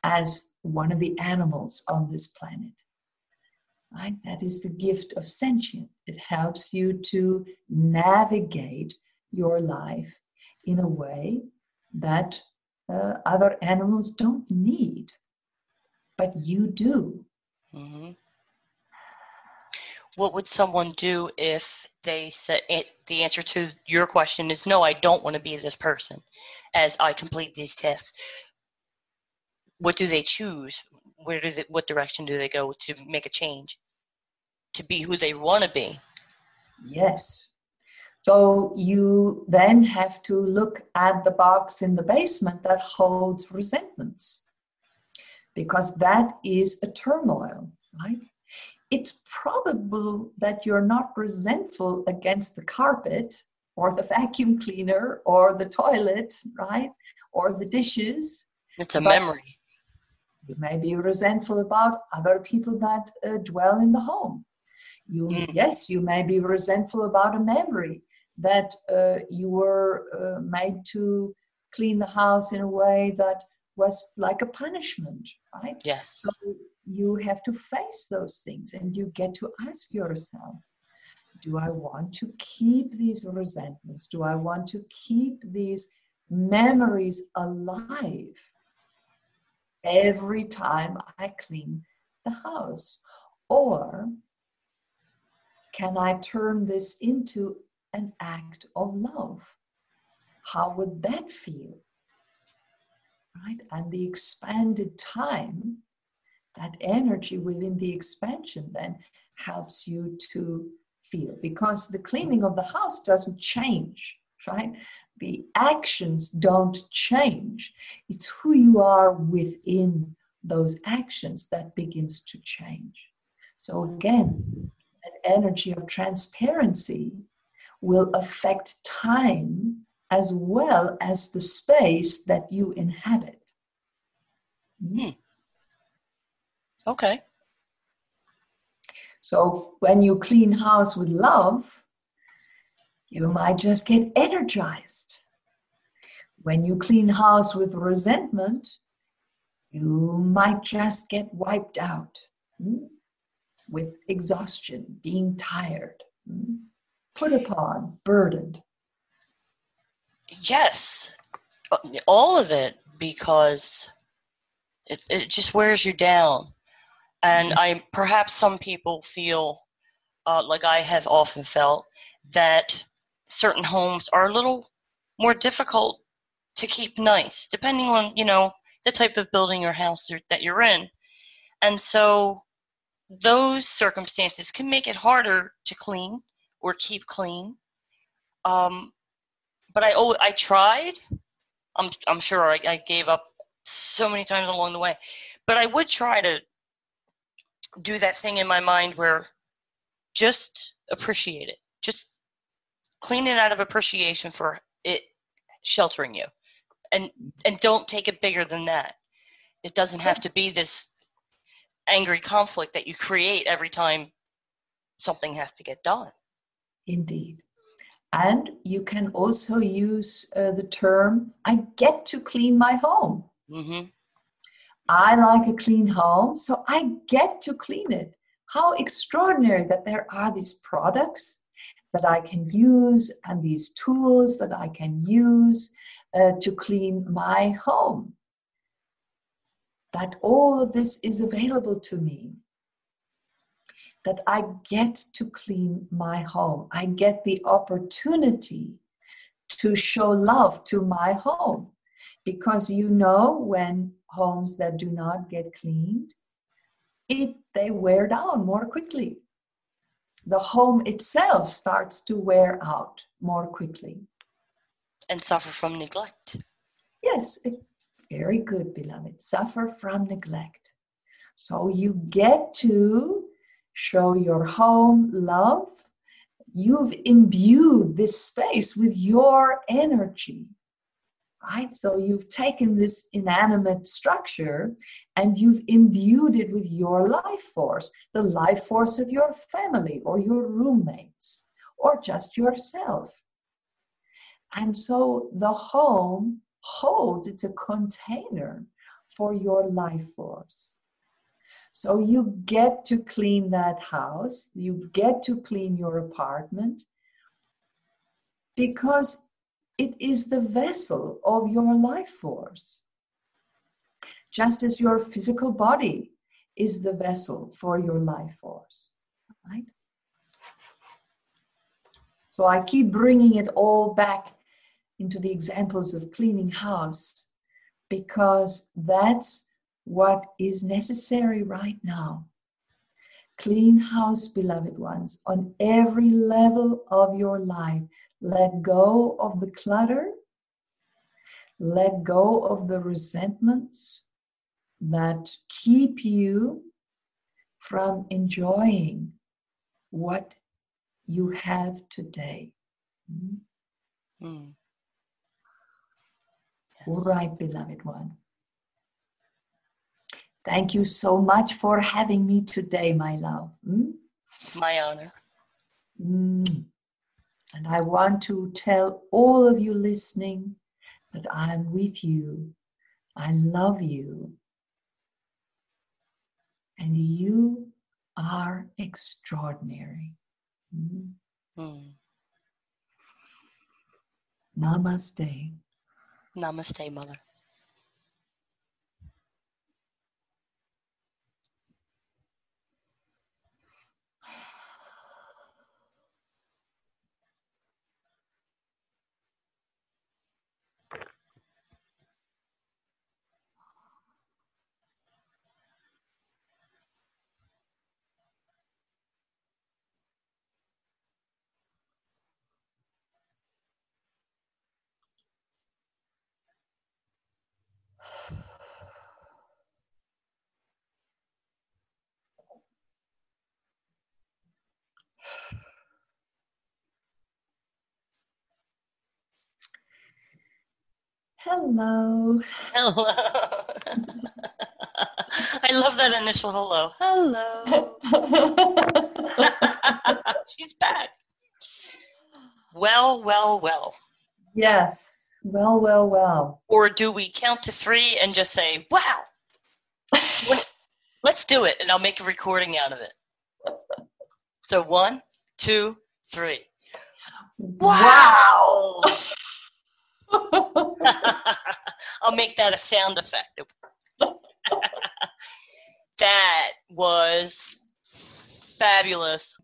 as one of the animals on this planet. Right? That is the gift of sentient. It helps you to navigate your life in a way that other animals don't need, but you do. Mm-hmm. What would someone do if they said the answer to your question is, no, I don't want to be this person as I complete these tests? What do they choose? What direction do they go to make a change, to be who they want to be? Yes. So you then have to look at the box in the basement that holds resentments, because that is a turmoil, right? It's probable that you're not resentful against the carpet or the vacuum cleaner or the toilet, right? Or the dishes. It's a memory. You may be resentful about other people that dwell in the home. Yes, you may be resentful about a memory that you were made to clean the house in a way that was like a punishment, right? Yes. So you have to face those things, and you get to ask yourself, do I want to keep these resentments? Do I want to keep these memories alive every time I clean the house? Or can I turn this into an act of love? How would that feel? Right? And the expanded time, that energy within the expansion then helps you to feel, because the cleaning of the house doesn't change, right? The actions don't change. It's who you are within those actions that begins to change. So again, that energy of transparency will affect time as well as the space that you inhabit. Mm. Okay. So when you clean house with love, you might just get energized, When you clean house with resentment, you might just get wiped out with exhaustion, being tired, put upon, burdened. Yes, all of it, because it just wears you down. And perhaps some people feel, like I have often felt, that certain homes are a little more difficult to keep nice, depending on, the type of building or house that you're in. And so those circumstances can make it harder to clean or keep clean. But I tried. I'm sure I gave up so many times along the way. But I would try to do that thing in my mind where just appreciate it. Just clean it out of appreciation for it sheltering you. And don't take it bigger than that. It doesn't have to be this angry conflict that you create every time something has to get done. Indeed. And you can also use the term, I get to clean my home. Mm-hmm. I like a clean home, so I get to clean it. How extraordinary that there are these products that I can use and these tools that I can use to clean my home. That all of this is available to me. That I get to clean my home. I get the opportunity to show love to my home. Because when homes that do not get cleaned, they wear down more quickly. The home itself starts to wear out more quickly. And suffer from neglect. Yes, very good, beloved. Suffer from neglect. So you get to show your home love. You've imbued this space with your energy, right? So you've taken this inanimate structure and you've imbued it with your life force, the life force of your family or your roommates or just yourself. And so the home holds, it's a container for your life force. So you get to clean that house, you get to clean your apartment, because it is the vessel of your life force. Just as your physical body is the vessel for your life force, right? So I keep bringing it all back into the examples of cleaning house, because that's what is necessary right now. Clean house, beloved ones, on every level of your life. Let go of the clutter. Let go of the resentments that keep you from enjoying what you have today. All right, beloved one. Thank you so much for having me today, my love. My honor. And I want to tell all of you listening that I'm with you. I love you. And you are extraordinary. Namaste. Namaste, Mother. Hello. Hello. I love that initial hello. Hello. She's back. Well. Yes. Well, well, well. Or do we count to three and just say, wow, let's do it, and I'll make a recording out of it. So 1, 2, 3. Wow! I'll make that a sound effect. That was fabulous.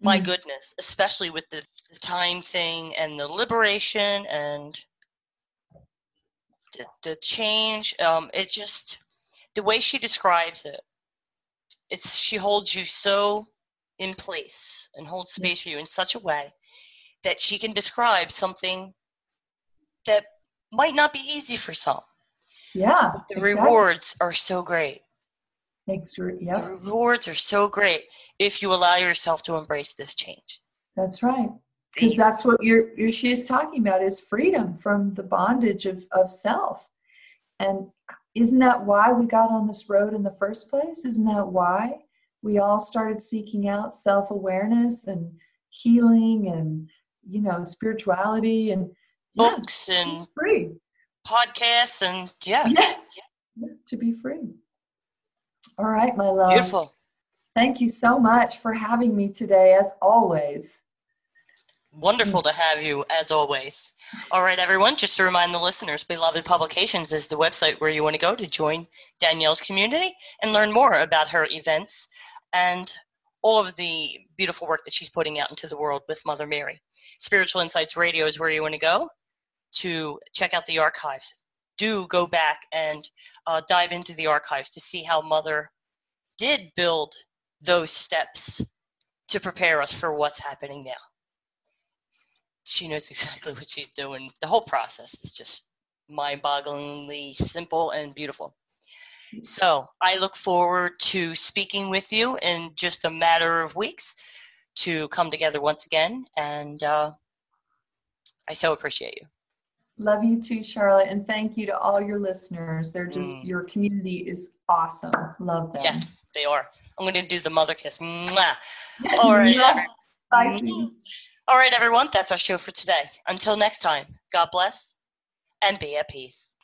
My goodness, especially with the time thing and the liberation and the change. It just, the way she describes it, she holds you so in place and holds space for you in such a way that she can describe something that might not be easy for some. Yeah. But the rewards are so great. Yeah. The rewards are so great if you allow yourself to embrace this change. That's right. Because that's what she is talking about, is freedom from the bondage of self. And isn't that why we got on this road in the first place? Isn't that why we all started seeking out self-awareness and healing and, spirituality and books and free podcasts and to be free. All right, my love. Beautiful. Thank you so much for having me today, as always. Wonderful to have you, as always. All right, everyone, just to remind the listeners, Beloved Publications is the website where you want to go to join Danielle's community and learn more about her events and all of the beautiful work that she's putting out into the world with Mother Mary. Spiritual Insights Radio is where you want to go to check out the archives. Do go back and dive into the archives to see how Mother did build those steps to prepare us for what's happening now. She knows exactly what she's doing. The whole process is just mind-bogglingly simple and beautiful. So I look forward to speaking with you in just a matter of weeks to come together once again. And I so appreciate you. Love you too, Charlotte, and thank you to all your listeners. They're just, your community is awesome. Love them. Yes, they are. I'm going to do the mother kiss. Mwah. All right. Bye. All right, everyone. That's our show for today. Until next time, God bless and be at peace.